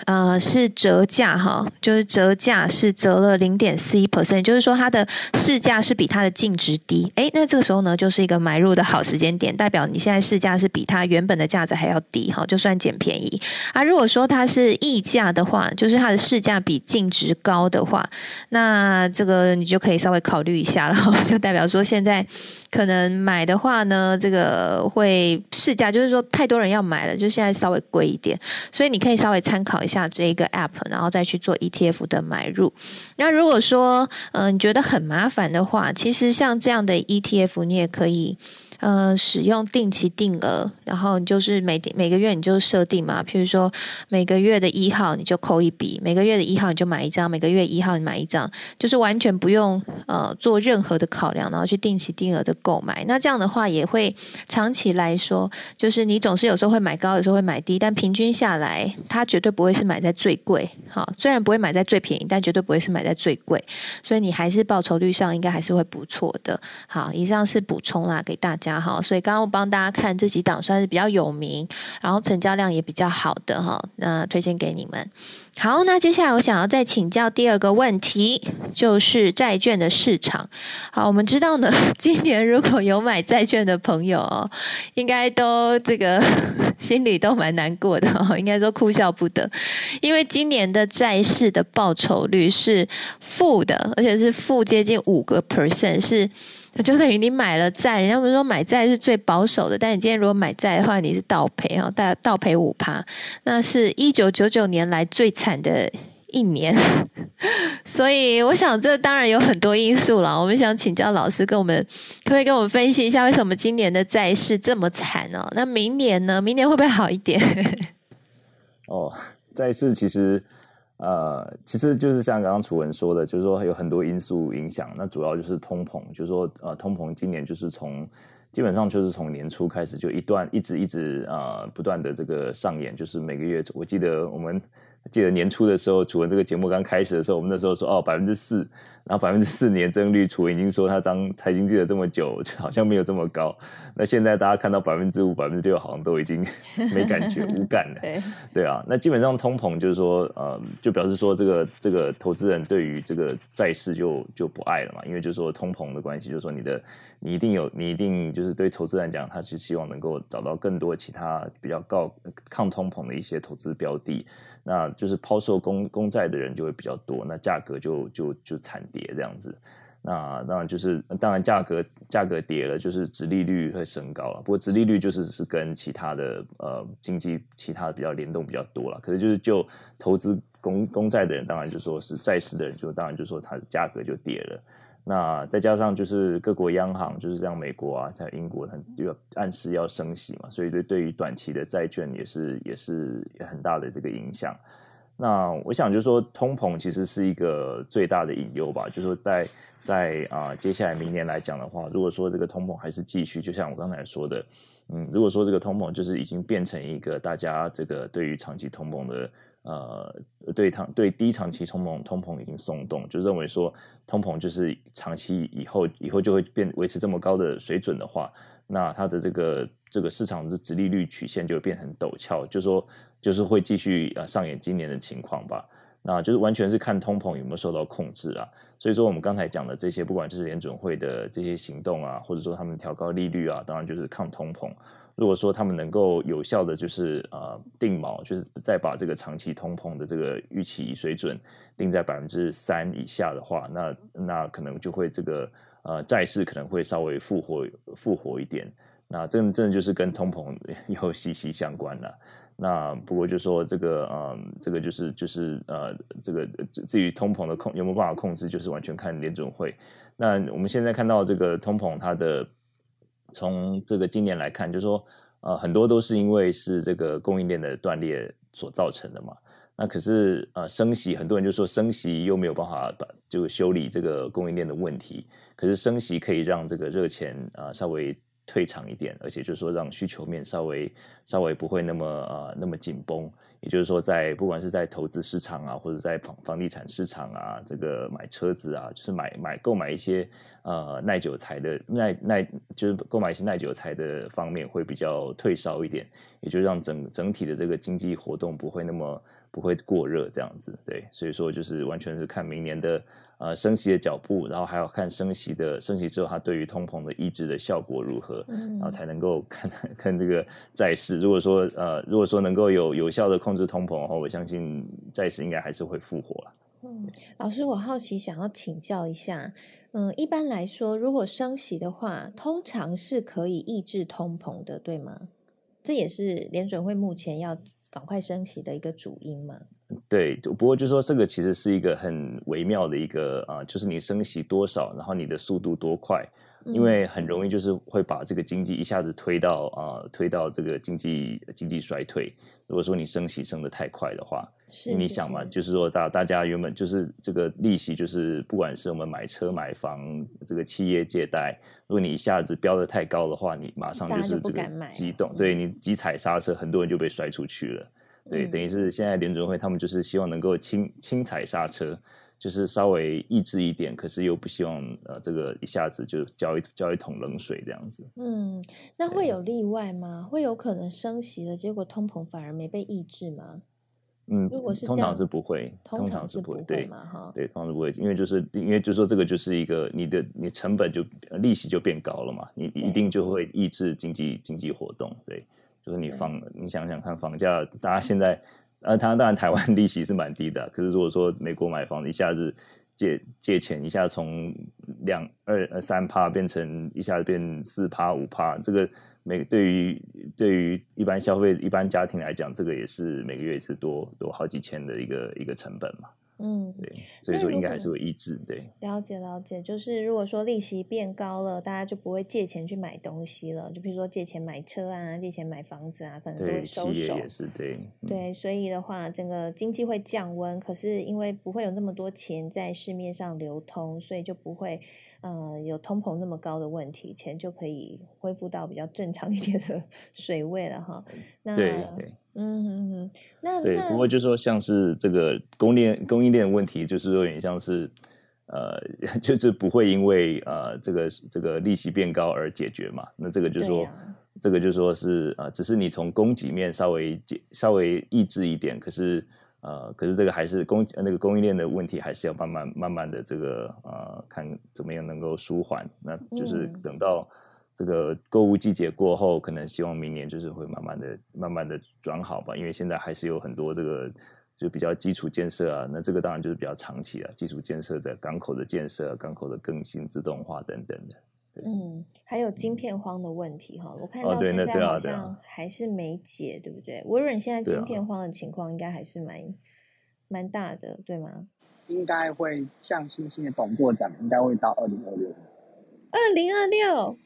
呃，是折价哈，就是折价是折了 百分之零点四一， 就是说它的市价是比它的净值低。诶，那这个时候呢，就是一个买入的好时间点，代表你现在市价是比它原本的价值还要低哈，就算捡便宜。啊，如果说它是溢价的话，就是它的市价比净值高的话，那这个你就可以稍微考虑一下了，就代表说现在可能买的话呢，这个会市价就是说太多人要买了，就现在稍微贵一点，所以你可以稍微参考一下这一个 app， 然后再去做 E T F 的买入。那如果说嗯、呃、你觉得很麻烦的话，其实像这样的 E T F 你也可以呃使用定期定额，然后你就是每每个月你就设定嘛，譬如说每个月的一号你就扣一笔，每个月的一号你就买一张，每个月一号你买一张，就是完全不用呃做任何的考量，然后去定期定额的购买。那这样的话也会长期来说，就是你总是有时候会买高，有时候会买低，但平均下来它绝对不会是买在最贵，哈、哦，虽然不会买在最便宜，但绝对不会是买在最贵，所以你还是报酬率上应该还是会不错的。好，以上是补充啦，给大家。好，所以刚刚我帮大家看这几档算是比较有名，然后成交量也比较好的哈，那推荐给你们。好，那接下来我想要再请教第二个问题，就是债券的市场。好，我们知道呢，今年如果有买债券的朋友哦，应该都这个心里都蛮难过的哦，应该说哭笑不得，因为今年的债市的报酬率是负的，而且是负接近五个 percent， 是。就等于你买了债，人家不是说买债是最保守的，但你今天如果买债的话，你是倒赔哈，倒倒赔 百分之五， 那是一九九九年来最惨的一年。所以我想这当然有很多因素了，我们想请教老师跟我们，可不可以跟我们分析一下为什么今年的债市这么惨哦？那明年呢？明年会不会好一点？哦，债市其实。呃，其实就是像刚刚楚文说的，就是说有很多因素影响。那主要就是通膨，就是说呃，通膨今年就是从基本上就是从年初开始就一段一直一直呃不断的这个上演，就是每个月。我记得我们记得年初的时候，楚文这个节目刚开始的时候，我们那时候说哦百分之四，然后百分之四年增率，楚文已经说他当财经记者这么久，好像没有这么高。那现在大家看到百分之五、百分之六，好像都已经没感觉、无感了。对，对啊，那基本上通膨就是说，呃，就表示说这个这个投资人对于这个债市就就不爱了嘛，因为就是说通膨的关系，就是说你的你一定有你一定就是对投资人讲，他是希望能够找到更多其他比较高抗通膨的一些投资标的。那就是抛售公公债的人就会比较多，那价格就就就惨跌这样子。那当然就是当然价格价格跌了，就是殖利率会升高了。不过殖利率就是是跟其他的呃经济其他的比较联动比较多了。可是就是就投资公公债的人，当然就说是债市的人就当然就说它的价格就跌了。那再加上就是各国央行，就是像美国啊，像英国，很就暗示要升息嘛，所以对对于短期的债券也是也是很大的这个影响。那我想就是说，通膨其实是一个最大的隐忧吧，就是说在在啊、呃、接下来明年来讲的话，如果说这个通膨还是继续，就像我刚才说的，嗯，如果说这个通膨就是已经变成一个大家这个对于长期通膨的。呃，对长对低长期通膨，通膨已经松动，就认为说通膨就是长期以后以后就会变维持这么高的水准的话，那它的这个这个市场的殖利率曲线就会变成陡峭，就说就是会继续呃上演今年的情况吧。那就是完全是看通膨有没有受到控制啦、啊。所以说我们刚才讲的这些，不管就是联准会的这些行动啊，或者说他们调高利率啊，当然就是抗通膨。如果说他们能够有效的就是呃定锚，就是再把这个长期通膨的这个预期水准定在 百分之三 以下的话，那那可能就会这个呃债市可能会稍微复活复活一点。那这真的就是跟通膨有息息相关了。那不过就说这个，嗯，这个就是就是呃，这个至于通膨的控有没有办法控制，就是完全看联准会。那我们现在看到这个通膨，它的从这个今年来看，就是说呃，很多都是因为是这个供应链的断裂所造成的嘛。那可是呃，升息，很多人就说升息又没有办法把就修理这个供应链的问题，可是升息可以让这个热钱啊、呃、稍微。退场一点，而且就是说让需求面稍微稍微不会那么呃那么紧绷。也就是说在不管是在投资市场啊，或者在房房地产市场啊，这个买车子啊，就是买买购买一些呃耐久材的耐耐就是购买一些耐久材的方面会比较退烧一点，也就让整整体的这个经济活动不会那么不会过热这样子。对，所以说就是完全是看明年的呃升息的脚步，然后还有看升息的升息之后它对于通膨的抑制的效果如何，然后才能够看看这个债市。如果说呃如果说能够有有效的控制通膨的话，我相信债市应该还是会复活了。嗯，老师，我好奇想要请教一下，嗯，一般来说如果升息的话，通常是可以抑制通膨的，对吗？这也是联准会目前要赶快升息的一个主因吗？对，不过就是说这个其实是一个很微妙的一个啊、呃，就是你升息多少，然后你的速度多快，因为很容易就是会把这个经济一下子推到啊、呃，推到这个经济经济衰退。如果说你升息升得太快的话，是是是你想嘛，就是说大大家原本就是这个利息，就是不管是我们买车买房，这个企业借贷，如果你一下子飙得太高的话，你马上就是这个激动，对，你急踩刹车，很多人就被摔出去了。对，等于是现在联准会他们就是希望能够轻轻踩刹车，就是稍微抑制一点，可是又不希望呃这个一下子就浇一浇一桶冷水这样子。嗯，那会有例外吗？会有可能升息的结果通膨反而没被抑制吗？嗯，如果是通常是不会，通常是不会，对嘛，对，通常是不会，因为就是因为就是说这个就是一个你的你成本就利息就变高了嘛，你一定就会抑制经济经济活动，对。就是你房，你想想看，房价大家现在，呃，它当然台湾利息是蛮低的，可是如果说美国买房一下子借借钱，一下从两二三趴变成一下子变四趴五趴，这个每对于对于一般消费一般家庭来讲，这个也是每个月是多多好几千的一个一个成本嘛。嗯，对，所以说应该还是有抑制，对。了解了解，就是如果说利息变高了，大家就不会借钱去买东西了，就比如说借钱买车啊，借钱买房子啊，可能都会收手。对，企业也是，对。对，所以的话，整个经济会降温，可是因为不会有那么多钱在市面上流通，所以就不会呃有通膨那么高的问题，钱就可以恢复到比较正常一点的水位了哈。那对对。嗯嗯嗯，那对，不过就是说像是这个供应链供应链问题，就是有点像是，呃，就是不会因为呃这个这个利息变高而解决嘛。那这个就是说，啊、这个就是说是呃，只是你从供给面稍微稍微抑制一点，可是呃，可是这个还是供那个供应链的问题还是要慢慢慢慢的这个呃看怎么样能够舒缓。那就是等到。嗯，这个购物季节过后，可能希望明年就是会慢慢的、慢慢的转好吧，因为现在还是有很多这个就比较基础建设啊，那这个当然就是比较长期啊，基础建设在港口的建设、港口的更新、自动化等等的。嗯，还有晶片荒的问题哈，我看到现在好像还是没解，对不对？微软现在晶片荒的情况应该还是蛮蛮大的，对吗？应该会像星星的董座长，应该会到二零二六。二零二六。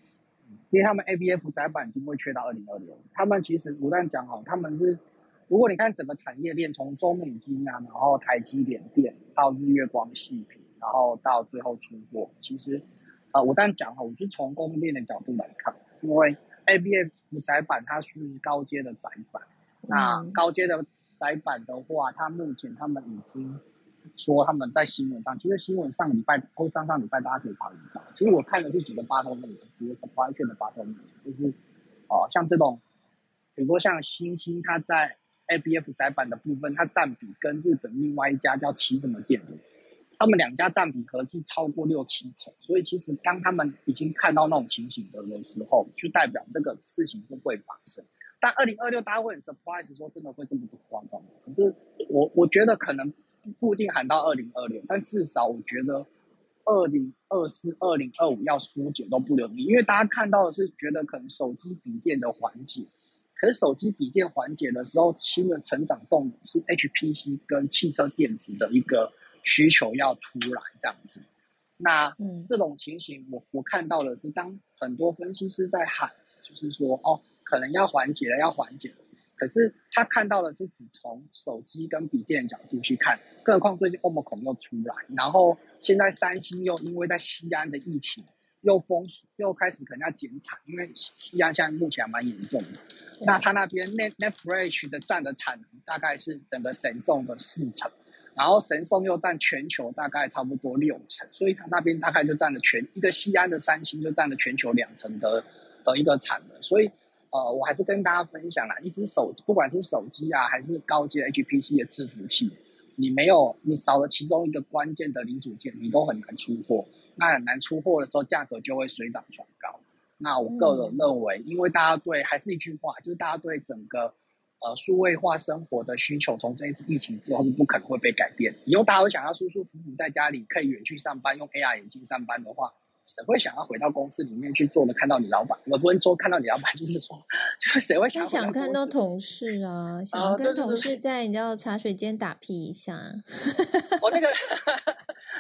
因为他们 A B F 载板已经会缺到二零二六，他们其实我这样讲哦，他们是如果你看整个产业链，从中美金啊，然后台积联电到日月光细品，然后到最后出货，其实啊、呃，我这样讲哦，我是从供应链的角度来看，因为 A B F 载板它是高阶的载板，嗯、那高阶的载板的话，它目前他们已经说他们在新闻上，其实新闻上礼拜或上上礼拜大家可以查一下。其实我看的是几个八通类的，比如 supply chain 的八通类，就是哦、呃，像这种，比如说像星星，它在 A B F 载板的部分，它占比跟日本另外一家叫奇什么电子，他们两家占比合计超过六七成。所以其实当他们已经看到那种情形的时候，就代表这个事情是会发生。但二零二六大家会很 surprise 说真的会这么多夸张，可是我我觉得可能。不一定喊到二零二六，但至少我觉得二零二四、二零二五要疏解都不容易，因为大家看到的是觉得可能手机笔电的缓解，可是手机笔电缓解的时候，新的成长动能是 H P C 跟汽车电子的一个需求要出来这样子。那这种情形我，我看到的是，当很多分析师在喊，就是说哦，可能要缓解了，要缓解了。可是他看到的是只从手机跟笔电角度去看，更何况最近 Omicron 又出来，然后现在三星又因为在西安的疫情又封又开始可能要减产，因为西安现在目前还蛮严重的。嗯、那他那边 Net Netfresh 的占的产能大概是整个神送的四成，然后神送又占全球大概差不多六成，所以他那边大概就占了全一个西安的三星就占了全球两成的的一个产能。所以呃，我还是跟大家分享啦，一只手不管是手机啊还是高阶 H P C 的伺服器，你没有你少了其中一个关键的零组件，你都很难出货。那很难出货的时候，价格就会水涨船高。那我个人认为，因为大家对还是一句话，就是大家对整个呃数位化生活的需求，从这一次疫情之后是不可能会被改变。以后大家都想要舒舒服服在家里可以远去上班，用 A R 眼镜上班的话，谁会想要回到公司里面去做的？看到你老板，我不能说看到你老板，就是说，就是谁会想想看到同事啊，想要跟同事在你知道茶水间打屁一下。我、哦、那个。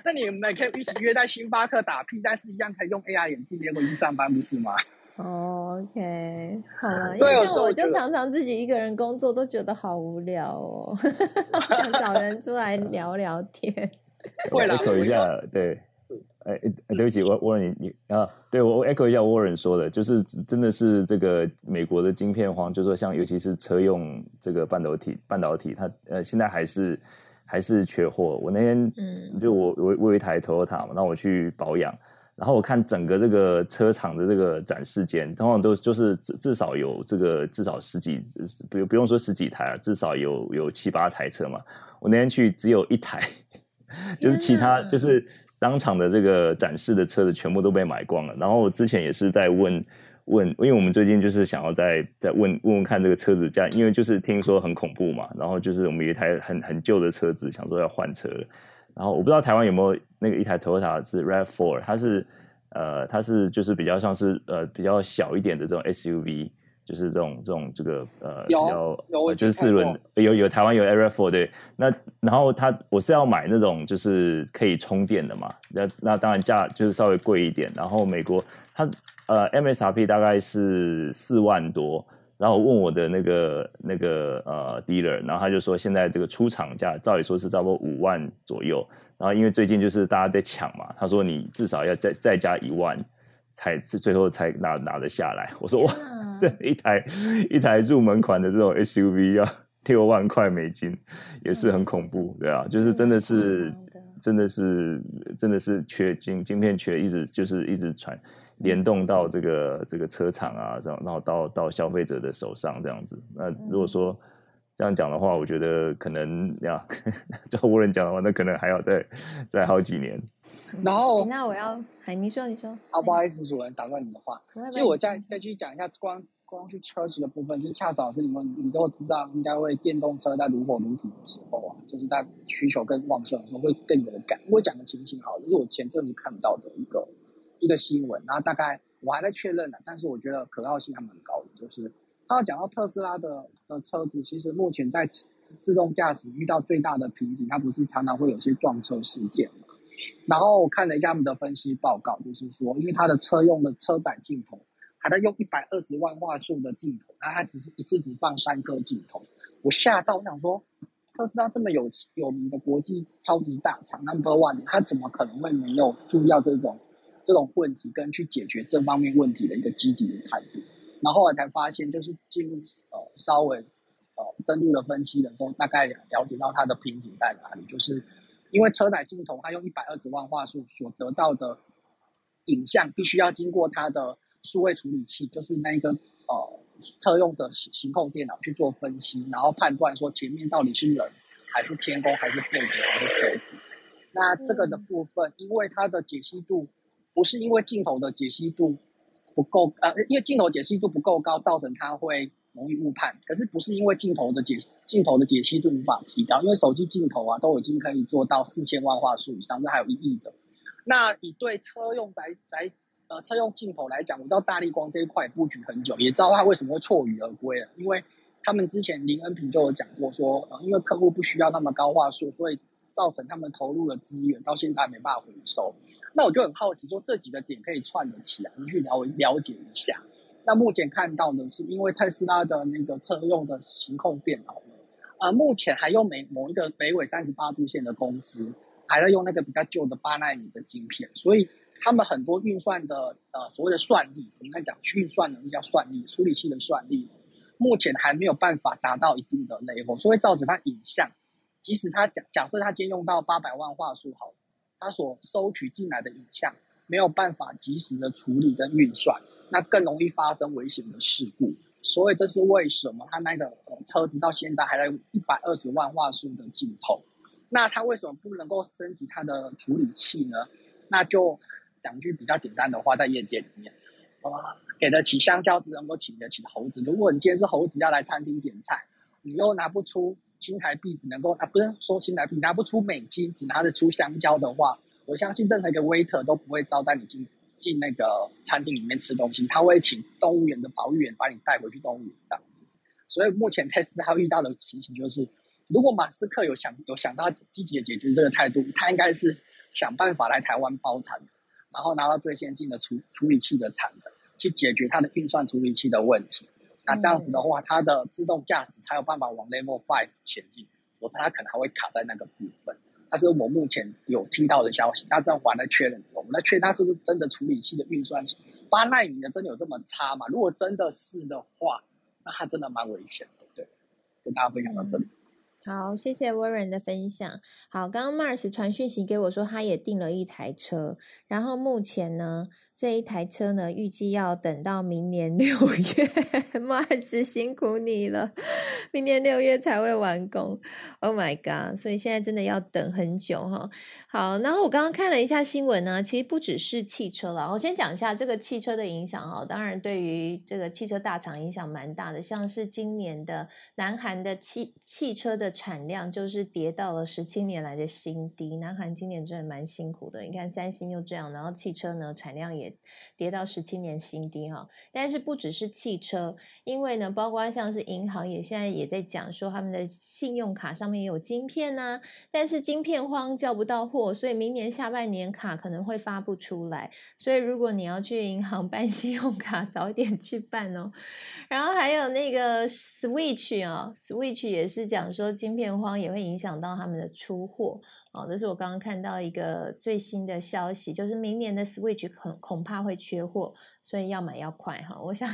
那你们可以一起约在星巴克打屁，但是一样可以用 A R 眼镜，结果去上班，不是吗？哦、oh, ，OK， 好了，因为像我就常常自己一个人工作，都觉得好无聊哦，想找人出来聊聊天。我 echo 一下，对，哎，对不起，我 Warren 你啊，对我 echo 一下 Warren 说的，就是真的是这个美国的晶片荒，就是说像尤其是车用这个半导体，半导体它呃现在还是。还是缺货。我那天就我我我有一台 Toyota 嘛，那我去保养，然后我看整个这个车厂的这个展示间，通常都就是至少有这个至少十几，不不用说十几台啊，至少有有七八台车嘛。我那天去只有一台，就是其他就是当场的这个展示的车子全部都被买光了。然后我之前也是在问。问，因为我们最近就是想要再再问问问看这个车子价，因为就是听说很恐怖嘛，然后就是我们有一台很很旧的车子，想说要换车了，然后我不知道台湾有没有那个一台 Toyota 是 RAV 四，它是呃它是就是比较像是呃比较小一点的这种 S U V， 就是这种这种这个呃比较有就是四轮有有台湾有 RAV 四， 对，那然后它我是要买那种就是可以充电的嘛，那那当然价就是稍微贵一点，然后美国它。呃 M S R P 大概是四万多，然后我问我的那个那个呃 dealer， 然后他就说现在这个出厂价照理说是差不多五万左右，然后因为最近就是大家在抢嘛，他说你至少要再再加一万才最后才拿拿得下来。我说哇，这一台一台入门款的这种 S U V 要六万块美金，也是很恐怖，对啊，就是真的是真的是真的是缺晶晶片缺，一直就是一直传。联动到这个这个车厂啊，然后到到消费者的手上这样子。那如果说这样讲的话，我觉得可能呀，照沃伦讲的话，那可能还要再再好几年。然后，那我要，哎，你说你说，啊，不好意思，主人打断你的话。其实我再再去讲一下光光去车子的部分，就是恰巧是你们你都知道，应该会电动车在如火如荼的时候啊，就是在需求更旺盛的时候会更有感。我讲的情形好了，就是我前阵子看到的一个。一个新闻，然后大概我还在确认了，但是我觉得可靠性还蛮高的。就是他要讲到特斯拉的的车子，其实目前在自动驾驶遇到最大的瓶颈，它不是常常会有些撞车事件嘛？然后我看了一下他们的分析报告，就是说，因为它的车用的车载镜头，还在用一百二十万画素的镜头，然后它只是一次只放三颗镜头，我吓到，我想说。特斯拉这么有有名的国际超级大厂 number one， 它怎么可能会没有注意到这种？这种问题跟去解决这方面问题的一个积极的态度，然后后来才发现，就是进入呃稍微呃深入的分析的时候，大概了解到它的瓶颈在哪里，就是因为车载镜头它用一百二十万画素所得到的影像，必须要经过它的数位处理器，就是那个呃车用的行控电脑去做分析，然后判断说前面到底是人还是天空还是贝壳还是车子。那这个的部分，因为它的解析度。不是因为镜头的解析度不够，呃，因为镜头解析度不够高，造成它会容易误判。可是不是因为镜头的解镜头的解析度无法提高，因为手机镜头啊都已经可以做到四千万画素以上，这还有一亿的。那以对车用来来呃车用镜头来讲，我到大立光这一块布局很久，也知道它为什么会错羽而归了，因为他们之前林恩平就有讲过说，呃，因为客户不需要那么高画素，所以。造成他们投入的资源到现在还没办法回收，那我就很好奇说这几个点可以串得起来，你去了了解一下。那目前看到呢，是因为特斯拉的那个车用的行控电脑，呃，目前还用美某一个北纬三十八度线的公司还在用那个比较旧的八奈米的晶片，所以他们很多运算的呃所谓的算力，我们刚才讲去运算能力叫算力，处理器的算力，目前还没有办法达到一定的 level， 所以造成它影像，即使它假设它今天用到八百万画素好了，它所收取进来的影像没有办法及时的处理跟运算，那更容易发生危险的事故。所以这是为什么它那个、呃、车子到现在还在一百二十万画素的镜头。那它为什么不能够升级它的处理器呢？那就讲句比较简单的话，在业界里面，哇，给得起香蕉只能够请得起猴子。如果你今天是猴子要来餐厅点菜，你又拿不出新台币，只能够啊，不是说新台币，拿不出美金，只拿得出香蕉的话，我相信任何一个 waiter 都不会招待你进进那个餐厅里面吃东西，他会请动物园的保育员把你带回去动物园这样子。所以目前特斯拉遇到的情形就是，如果马斯克有想有想到积极的解决这个态度，他应该是想办法来台湾包产。然后拿到最先进的处处理器的产能，去解决它的运算处理器的问题。那这样子的话，它的自动驾驶才有办法往 Level 五前进。我怕它可能还会卡在那个部分。但是我目前有听到的消息，那这样我还在确认，我们在确认它是不是真的处理器的运算八奈米的真的有这么差吗？如果真的是的话，那它真的蛮危险的。对，跟大家分享到这里。嗯好，谢谢 Warren 的分享。好，刚刚 Mars 传讯息给我说，他也订了一台车，然后目前呢，这一台车呢，预计要等到明年六月。Mars 辛苦你了，明年六月才会完工。Oh my god！ 所以现在真的要等很久哈。好，然后我刚刚看了一下新闻呢，其实不只是汽车了。我先讲一下这个汽车的影响哈，当然对于这个汽车大厂影响蛮大的，像是今年的南韩的汽汽车的产量就是跌到了十七年来的新低，南韩今年真的蛮辛苦的。你看三星又这样，然后汽车呢产量也跌到十七年新低哈。但是不只是汽车，因为呢，包括像是银行也现在也在讲说他们的信用卡上面也有晶片啊，但是晶片荒叫不到货，所以明年下半年卡可能会发不出来。所以如果你要去银行办信用卡，早一点去办哦。然后还有那个 Switch 哦 Switch 也是讲说。晶片荒也会影响到他们的出货哦，这是我刚刚看到一个最新的消息，就是明年的 Switch 恐恐怕会缺货，所以要买要快哈。我想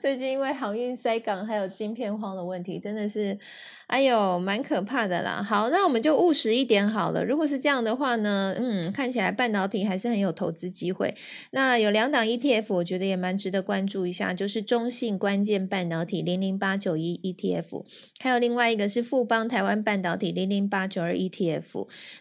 最近因为航运塞港还有晶片荒的问题，真的是哎呦蛮可怕的啦。好，那我们就务实一点好了。如果是这样的话呢，嗯，看起来半导体还是很有投资机会。那有两档 E T F 我觉得也蛮值得关注一下，就是中信关键半导体零零八九一 E T F， 还有另外一个是富邦台湾半导体零零八九二 E T F。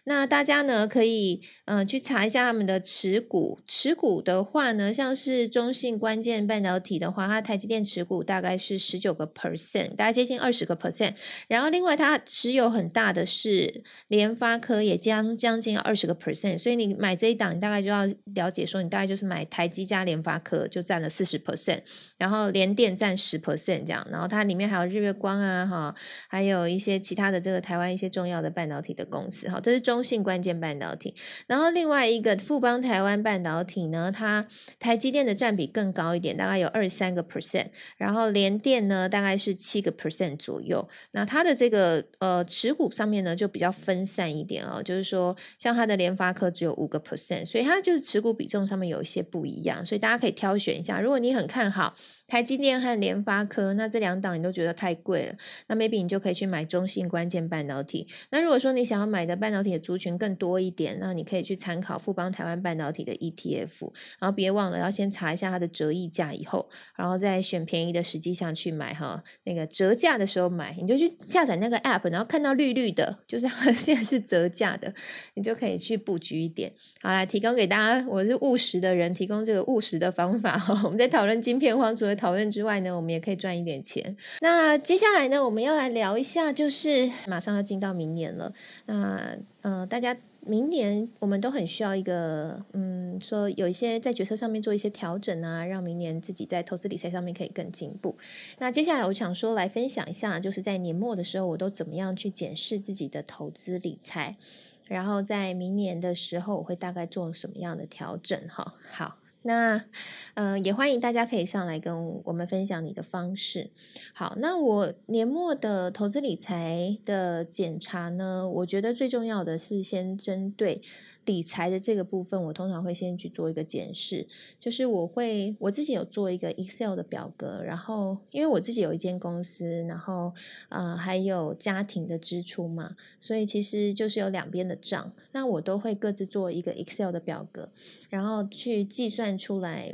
那大家呢可以嗯、呃、去查一下他们的持股，持股的话呢，像是中信关键半导体的话，它台积电持股大概是十九个 percent， 大概接近二十个 percent。然后另外它持有很大的是联发科，也将将近二十个 percent。所以你买这一档，你大概就要了解说，你大概就是买台积加联发科，就占了四十 percent， 然后联电占十 percent 这样。然后它里面还有日月光啊哈，还有一些其他的这个台湾一些重要的半导体的公司。好，这是中信关键半导体，然后另外一个富邦台湾半导体呢，它台积电的占比更高一点，大概有二三个 percent， 然后联电呢大概是七个 percent 左右。那它的这个呃持股上面呢就比较分散一点哦，就是说像它的联发科只有五个 percent， 所以它就是持股比重上面有一些不一样，所以大家可以挑选一下。如果你很看好台积电和联发科，那这两档你都觉得太贵了，那 maybe 你就可以去买中信关键半导体。那如果说你想要买的半导体的族群更多一点，那你可以去参考富邦台湾半导体的 E T F， 然后别忘了要先查一下它的折溢价，以后然后再选便宜的时机下去买哈。那个折价的时候买，你就去下载那个 app， 然后看到绿绿的，就是它现在是折价的，你就可以去布局一点。好啦，提供给大家，我是务实的人，提供这个务实的方法哈。我们在讨论晶片荒除了讨论之外呢，我们也可以赚一点钱。那接下来呢，我们要来聊一下，就是马上要进到明年了。那呃，大家明年我们都很需要一个，嗯，说有一些在决策上面做一些调整啊，让明年自己在投资理财上面可以更进步。那接下来我想说来分享一下，就是在年末的时候，我都怎么样去检视自己的投资理财，然后在明年的时候，我会大概做什么样的调整哈？好。那呃，也欢迎大家可以上来跟我们分享你的方式。好，那我年末的投资理财的检查呢，我觉得最重要的是先针对理财的这个部分，我通常会先去做一个检视，就是我会我自己有做一个 Excel 的表格，然后因为我自己有一间公司，然后呃还有家庭的支出嘛，所以其实就是有两边的账，那我都会各自做一个 Excel 的表格，然后去计算出来。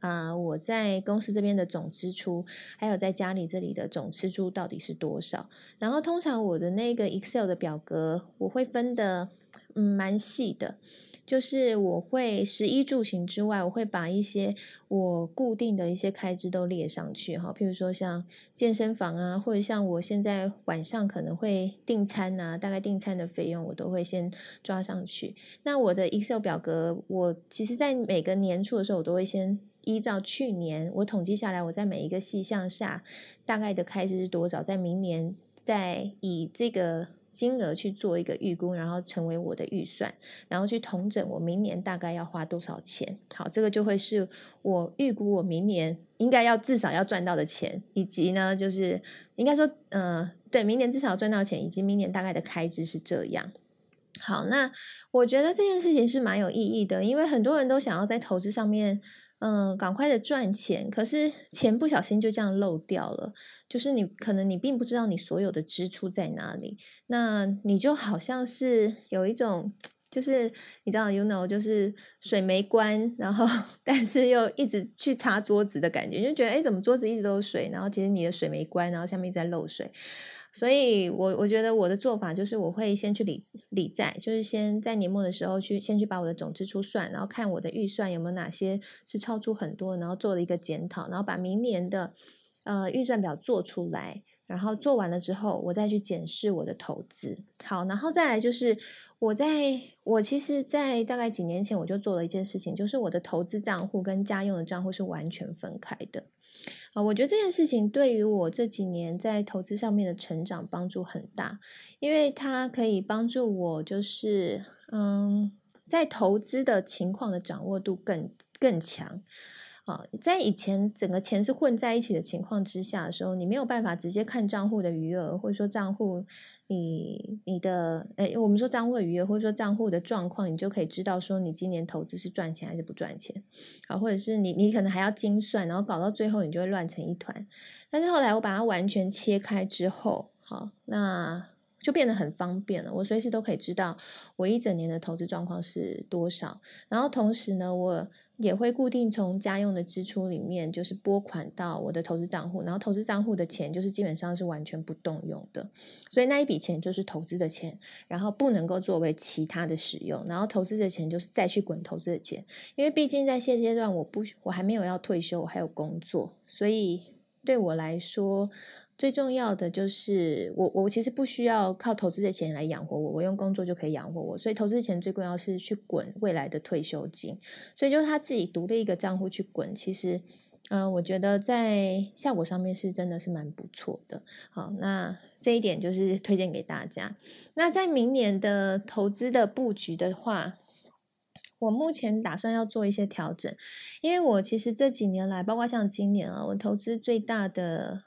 啊、呃，我在公司这边的总支出，还有在家里这里的总支出到底是多少？然后通常我的那个 Excel 的表格，我会分的嗯蛮细的，就是我会食衣住行之外，我会把一些我固定的一些开支都列上去哈，譬如说像健身房啊，或者像我现在晚上可能会订餐啊，大概订餐的费用我都会先抓上去。那我的 Excel 表格，我其实在每个年初的时候，我都会先。依照去年我统计下来，我在每一个细项下大概的开支是多少，在明年再以这个金额去做一个预估，然后成为我的预算，然后去统整我明年大概要花多少钱。好，这个就会是我预估我明年应该要至少要赚到的钱，以及呢就是应该说呃，对，明年至少赚到钱，以及明年大概的开支是这样。好，那我觉得这件事情是蛮有意义的，因为很多人都想要在投资上面嗯，赶快的赚钱，可是钱不小心就这样漏掉了。就是你可能你并不知道你所有的支出在哪里，那你就好像是有一种，就是你知道 ，you know， 就是水没关，然后但是又一直去擦桌子的感觉，就觉得哎，怎么桌子一直都有水，然后其实你的水没关，然后下面一直在漏水。所以我，我我觉得我的做法就是，我会先去理理债，就是先在年末的时候去先去把我的总支出算，然后看我的预算有没有哪些是超出很多，然后做了一个检讨，然后把明年的呃预算表做出来，然后做完了之后，我再去检视我的投资。好，然后再来就是我在我其实，在大概几年前我就做了一件事情，就是我的投资账户跟家用的账户是完全分开的。啊，我觉得这件事情对于我这几年在投资上面的成长帮助很大，因为它可以帮助我，就是嗯，在投资的情况的掌握度更更强。啊，在以前整个钱是混在一起的情况之下的时候，你没有办法直接看账户的余额，或者说账户你你的诶，我们说账户的余额，或者说账户的状况，你就可以知道说你今年投资是赚钱还是不赚钱啊，或者是你你可能还要精算，然后搞到最后你就会乱成一团。但是后来我把它完全切开之后，好，那就变得很方便了，我随时都可以知道我一整年的投资状况是多少，然后同时呢，我也会固定从家用的支出里面就是拨款到我的投资账户，然后投资账户的钱就是基本上是完全不动用的，所以那一笔钱就是投资的钱，然后不能够作为其他的使用，然后投资的钱就是再去滚投资的钱，因为毕竟在现阶段我不我还没有要退休，我还有工作，所以对我来说最重要的就是我我其实不需要靠投资的钱来养活我，我用工作就可以养活我，所以投资的钱最重要是去滚未来的退休金，所以就是他自己独立一个账户去滚，其实嗯、呃，我觉得在效果上面是真的是蛮不错的。好，那这一点就是推荐给大家。那在明年的投资的布局的话，我目前打算要做一些调整，因为我其实这几年来，包括像今年啊，我投资最大的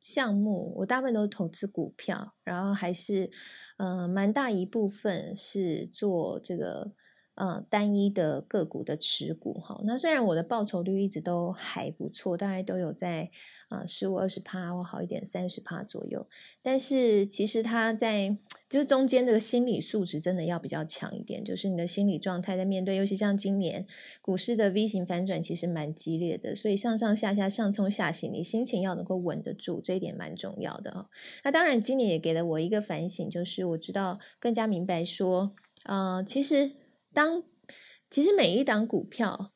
项目，我大部分都是投资股票，然后还是呃蛮大一部分是做这个呃单一的个股的持股哈。那虽然我的报酬率一直都还不错，大概都有在啊十五二十趴或好一点三十趴左右，但是其实它在就是中间这个心理素质真的要比较强一点，就是你的心理状态在面对，尤其像今年股市的 V 型反转其实蛮激烈的，所以上上下下上冲下行，你心情要能够稳得住，这一点蛮重要的哦。那当然今年也给了我一个反省，就是我知道更加明白说，呃，其实当其实每一档股票，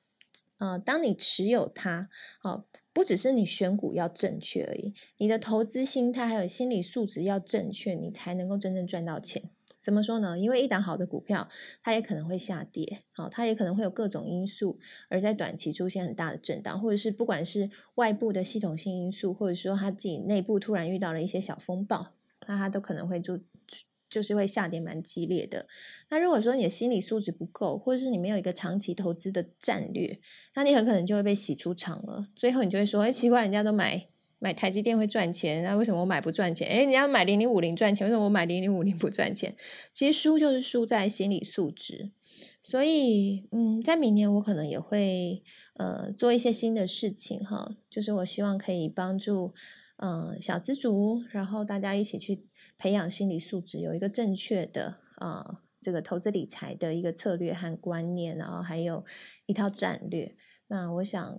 呃，当你持有它，哦。不只是你选股要正确而已，你的投资心态还有心理素质要正确，你才能够真正赚到钱。怎么说呢？因为一档好的股票，它也可能会下跌，好、哦，它也可能会有各种因素，而在短期出现很大的震荡，或者是不管是外部的系统性因素，或者说它自己内部突然遇到了一些小风暴，那它都可能会就就是会下跌蛮激烈的。那如果说你的心理素质不够，或者是你没有一个长期投资的战略，那你很可能就会被洗出场了。最后你就会说，哎，奇怪，人家都买买台积电会赚钱，那为什么我买不赚钱？哎，人家买零零五零赚钱，为什么我买零零五零不赚钱？其实输就是输在心理素质。所以，嗯，在明年我可能也会呃做一些新的事情哈，就是我希望可以帮助嗯、呃、小资族，然后大家一起去培养心理素质，有一个正确的啊、呃、这个投资理财的一个策略和观念，然后还有一套战略。那我想，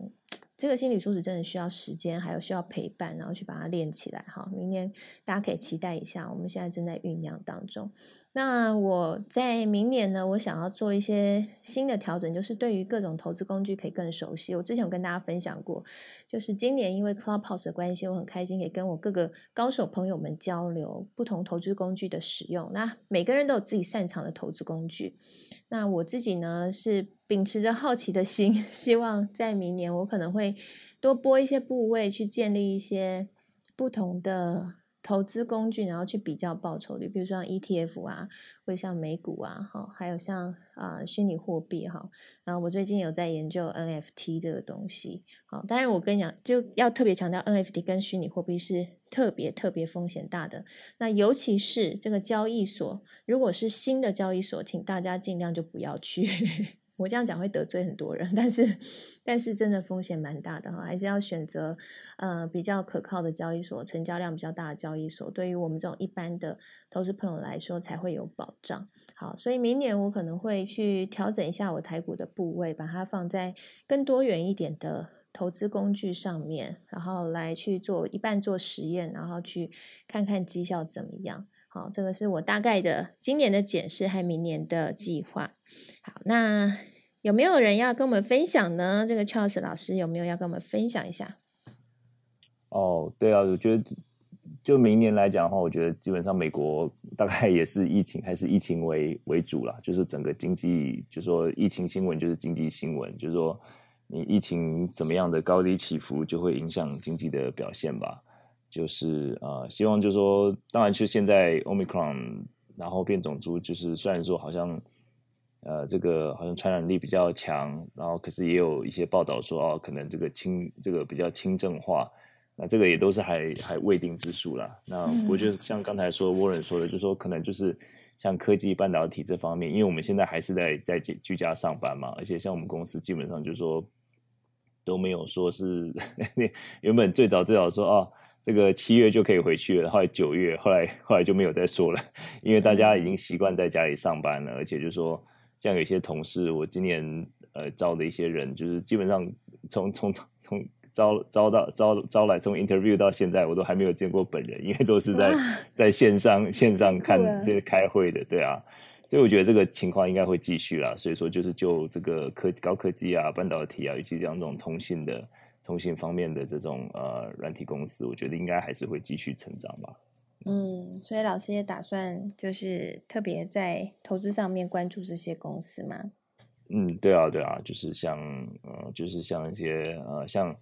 这个心理素质真的需要时间，还有需要陪伴，然后去把它练起来哈。明年大家可以期待一下，我们现在正在酝酿当中。那我在明年呢，我想要做一些新的调整，就是对于各种投资工具可以更熟悉。我之前有跟大家分享过，就是今年因为 Clubhouse 的关系，我很开心可以跟我各个高手朋友们交流不同投资工具的使用。那每个人都有自己擅长的投资工具。那我自己呢，是秉持着好奇的心，希望在明年我可能会多拨一些部位去建立一些不同的投资工具，然后去比较报酬率，比如说像 E T F 啊，或者像美股啊，哈，还有像啊、呃、虚拟货币哈。然后我最近有在研究 N F T 这个东西，好，当然我跟你讲，就要特别强调 N F T 跟虚拟货币是特别特别风险大的，那尤其是这个交易所，如果是新的交易所，请大家尽量就不要去。我这样讲会得罪很多人，但是但是真的风险蛮大的哈，还是要选择呃比较可靠的交易所，成交量比较大的交易所，对于我们这种一般的投资朋友来说才会有保障。好，所以明年我可能会去调整一下我台股的部位，把它放在更多元一点的投资工具上面，然后来去做一半做实验，然后去看看绩效怎么样。好，这个是我大概的今年的检视和明年的计划。好，那有没有人要跟我们分享呢？这个 Charles 老师有没有要跟我们分享一下？哦，对啊，我觉得就明年来讲的话，我觉得基本上美国大概也是疫情，还是疫情为为主啦，就是整个经济，就是说疫情新闻就是经济新闻，就是说你疫情怎么样的高低起伏就会影响经济的表现吧。就是呃，希望就是说，当然就现在 Omicron 然后变种株，就是虽然说好像呃这个好像传染力比较强，然后可是也有一些报道说哦，可能这个轻这个比较轻症化，那这个也都是还还未定之数啦。那我觉得像刚才说 Warren 说的，就是说可能就是像科技半导体这方面，因为我们现在还是在在居家上班嘛，而且像我们公司基本上就是说都没有说是原本最早最早说哦。这个七月就可以回去了，后来九月，后来后来就没有再说了，因为大家已经习惯在家里上班了，而且就是说，像有些同事，我今年呃招的一些人，就是基本上从从从招招到招招来，从 interview 到现在，我都还没有见过本人，因为都是在在线上线上看这开会的，对啊，所以我觉得这个情况应该会继续啦。所以说，就是就这个科高科技啊、半导体啊，以及这样这种通信的。通信方面的这种呃软体公司，我觉得应该还是会继续成长吧。嗯，所以老师也打算就是特别在投资上面关注这些公司吗？嗯，对啊，对啊，就是像呃，就是像一些呃，像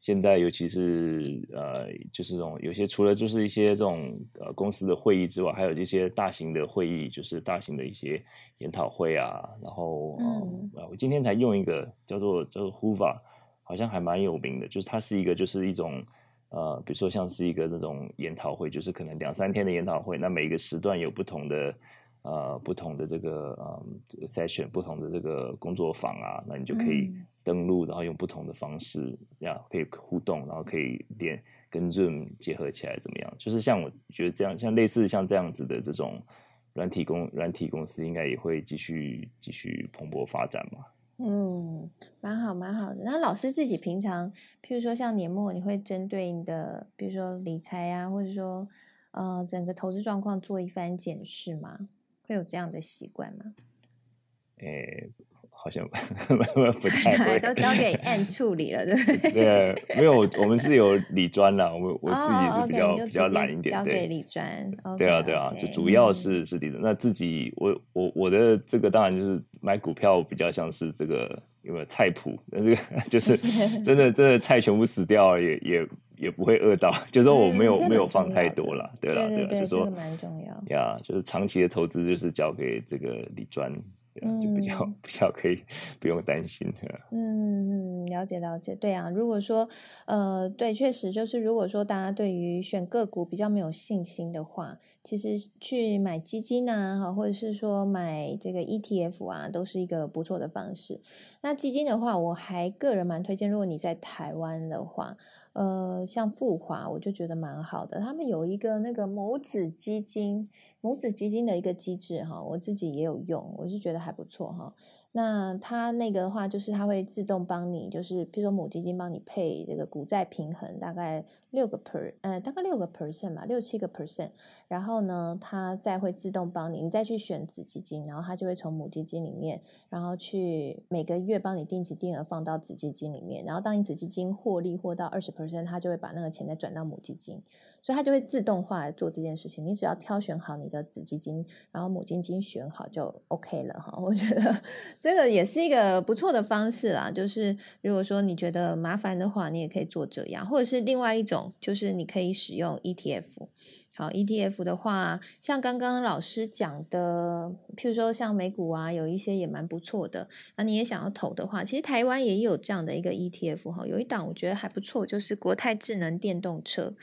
现在尤其是呃，就是这种有些除了就是一些这种呃公司的会议之外，还有这些大型的会议，就是大型的一些研讨会啊。然后、嗯呃、我今天才用一个叫做叫做 Hoover。好像还蛮有名的，就是它是一个，就是一种，呃，比如说像是一个那种研讨会，就是可能两三天的研讨会，那每一个时段有不同的，呃，不同的这个呃 session， 不同的这个工作坊啊，那你就可以登录，然后用不同的方式呀，可以互动，然后可以连跟 Zoom 结合起来，怎么样？就是像我觉得这样，像类似像这样子的这种软体公软体公司，应该也会继续继续蓬勃发展嘛。嗯，蛮好蛮好的。那老师自己平常，譬如说像年末，你会针对你的，比如说理财啊，或者说呃整个投资状况做一番检视吗？会有这样的习惯吗？诶，好像不太会，都交给 Ann 处理了，对不对？对，没有，我们是有理专啦，我我自己是比较、oh, okay, 比较懒一点，交给理专。对啊，对啊， okay, 就主要是是理专、嗯。那自己我我我的这个当然就是买股票比较像是这个有没有菜谱，但是就是真的真的菜全部死掉了也也也不会饿到，就是说我没有、嗯、没有放太多啦，对啦，对啦，就说蛮重要呀，就是长期的投资就是交给这个理专。对啊，就比较、嗯、比较可以不用担心的、啊。嗯嗯，了解了解，对啊，如果说呃，对，确实就是如果说大家对于选个股比较没有信心的话，其实去买基金啊，或者是说买这个 E T F 啊，都是一个不错的方式。那基金的话，我还个人蛮推荐，如果你在台湾的话，呃，像富华，我就觉得蛮好的，他们有一个那个母子基金。母子基金的一个机制哈，我自己也有用，我是觉得还不错哈。那它那个的话，就是它会自动帮你，就是比如说母基金帮你配这个股债平衡，大概六个 per 呃，大概六个 percent 吧，六七个 percent。然后呢，它再会自动帮你，你再去选子基金，然后它就会从母基金里面，然后去每个月帮你定期定额放到子基金里面。然后当你子基金获利获到二十 percent， 它就会把那个钱再转到母基金，所以它就会自动化做这件事情。你只要挑选好你的子基金，然后母基金选好就 OK 了哈。我觉得。这个也是一个不错的方式啦，就是如果说你觉得麻烦的话，你也可以做这样，或者是另外一种，就是你可以使用 E T F。好 ，E T F 的话，像刚刚老师讲的，譬如说像美股啊，有一些也蛮不错的。那你也想要投的话，其实台湾也有这样的一个 E T F 哈，有一档我觉得还不错，就是国泰智能电动车。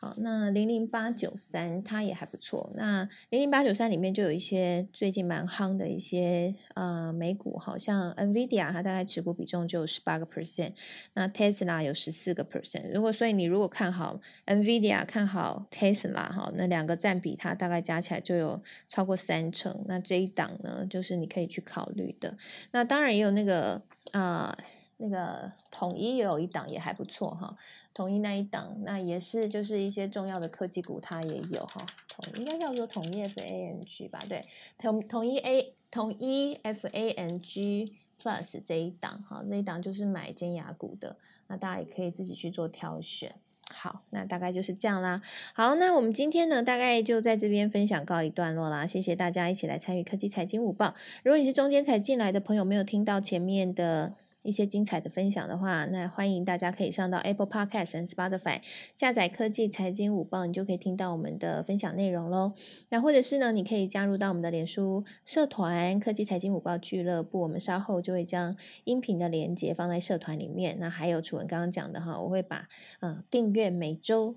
好，那零零八九三它也还不错。那零零八九三里面就有一些最近蛮夯的一些呃美股，好像 NVIDIA 它大概持股比重就有十八个 percent， 那 Tesla 有十四个 percent。如果所以你如果看好 NVIDIA， 看好 Tesla 哈。那两个占比它大概加起来就有超过三成，那这一档呢就是你可以去考虑的。那当然也有那个啊、呃、那个统一也有一档也还不错哈，统一那一档那也是就是一些重要的科技股它也有哈，统应该叫做统一 F A N G 吧，对，统统一 A 统一 F A N G Plus 这一档哈，这一档就是买尖牙股的，那大家也可以自己去做挑选。好，那大概就是这样啦。好，那我们今天呢，大概就在这边分享告一段落啦。谢谢大家一起来参与科技财经午报。如果你是中间才进来的朋友，没有听到前面的一些精彩的分享的话，那欢迎大家可以上到 Apple Podcast 和 Spotify 下载科技财经午报，你就可以听到我们的分享内容咯。那或者是呢，你可以加入到我们的脸书社团科技财经午报俱乐部，我们稍后就会将音频的连结放在社团里面。那还有楚文刚刚讲的哈，我会把嗯订阅每周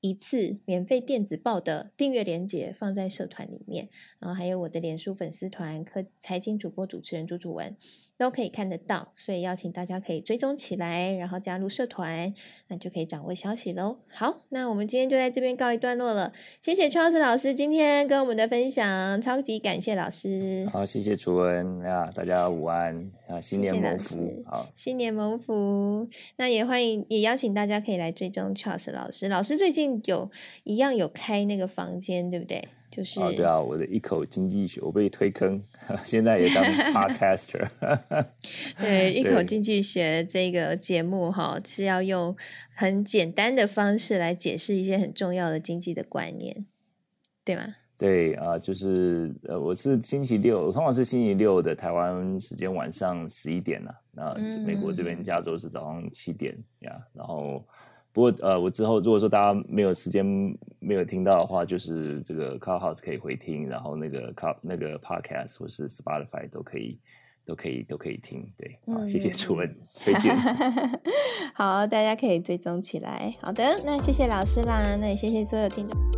一次免费电子报的订阅连结放在社团里面，然后还有我的脸书粉丝团科财经主播主持人朱楚文都可以看得到，所以邀请大家可以追踪起来，然后加入社团，那就可以掌握消息咯。好，那我们今天就在这边告一段落了，谢谢 Charles 老师今天跟我们的分享，超级感谢老师。好，谢谢楚文啊，大家午安啊，新年谋福。好，新年谋福。那也欢迎，也邀请大家可以来追踪 Charles 老师，老师最近有一样有开那个房间，对不对？就是、哦，对啊，我的一口经济学，我被推坑，现在也当 podcaster 对，一口经济学这个节目哈，是要用很简单的方式来解释一些很重要的经济的观念，对吗？对啊、呃，就是呃，我是星期六，我通常是星期六的台湾时间晚上十一点啊，那美国这边加州是早上七点呀，嗯 yeah, 然后。不过呃，我之后如果说大家没有时间没有听到的话，就是这个 Clubhouse 可以回听，然后那个 Club 那个 Podcast 或是 Spotify 都可以都可以都可以听。对，好，嗯、谢谢楚文推荐。好，大家可以追踪起来。好的，那谢谢老师啦，那也谢谢所有听众。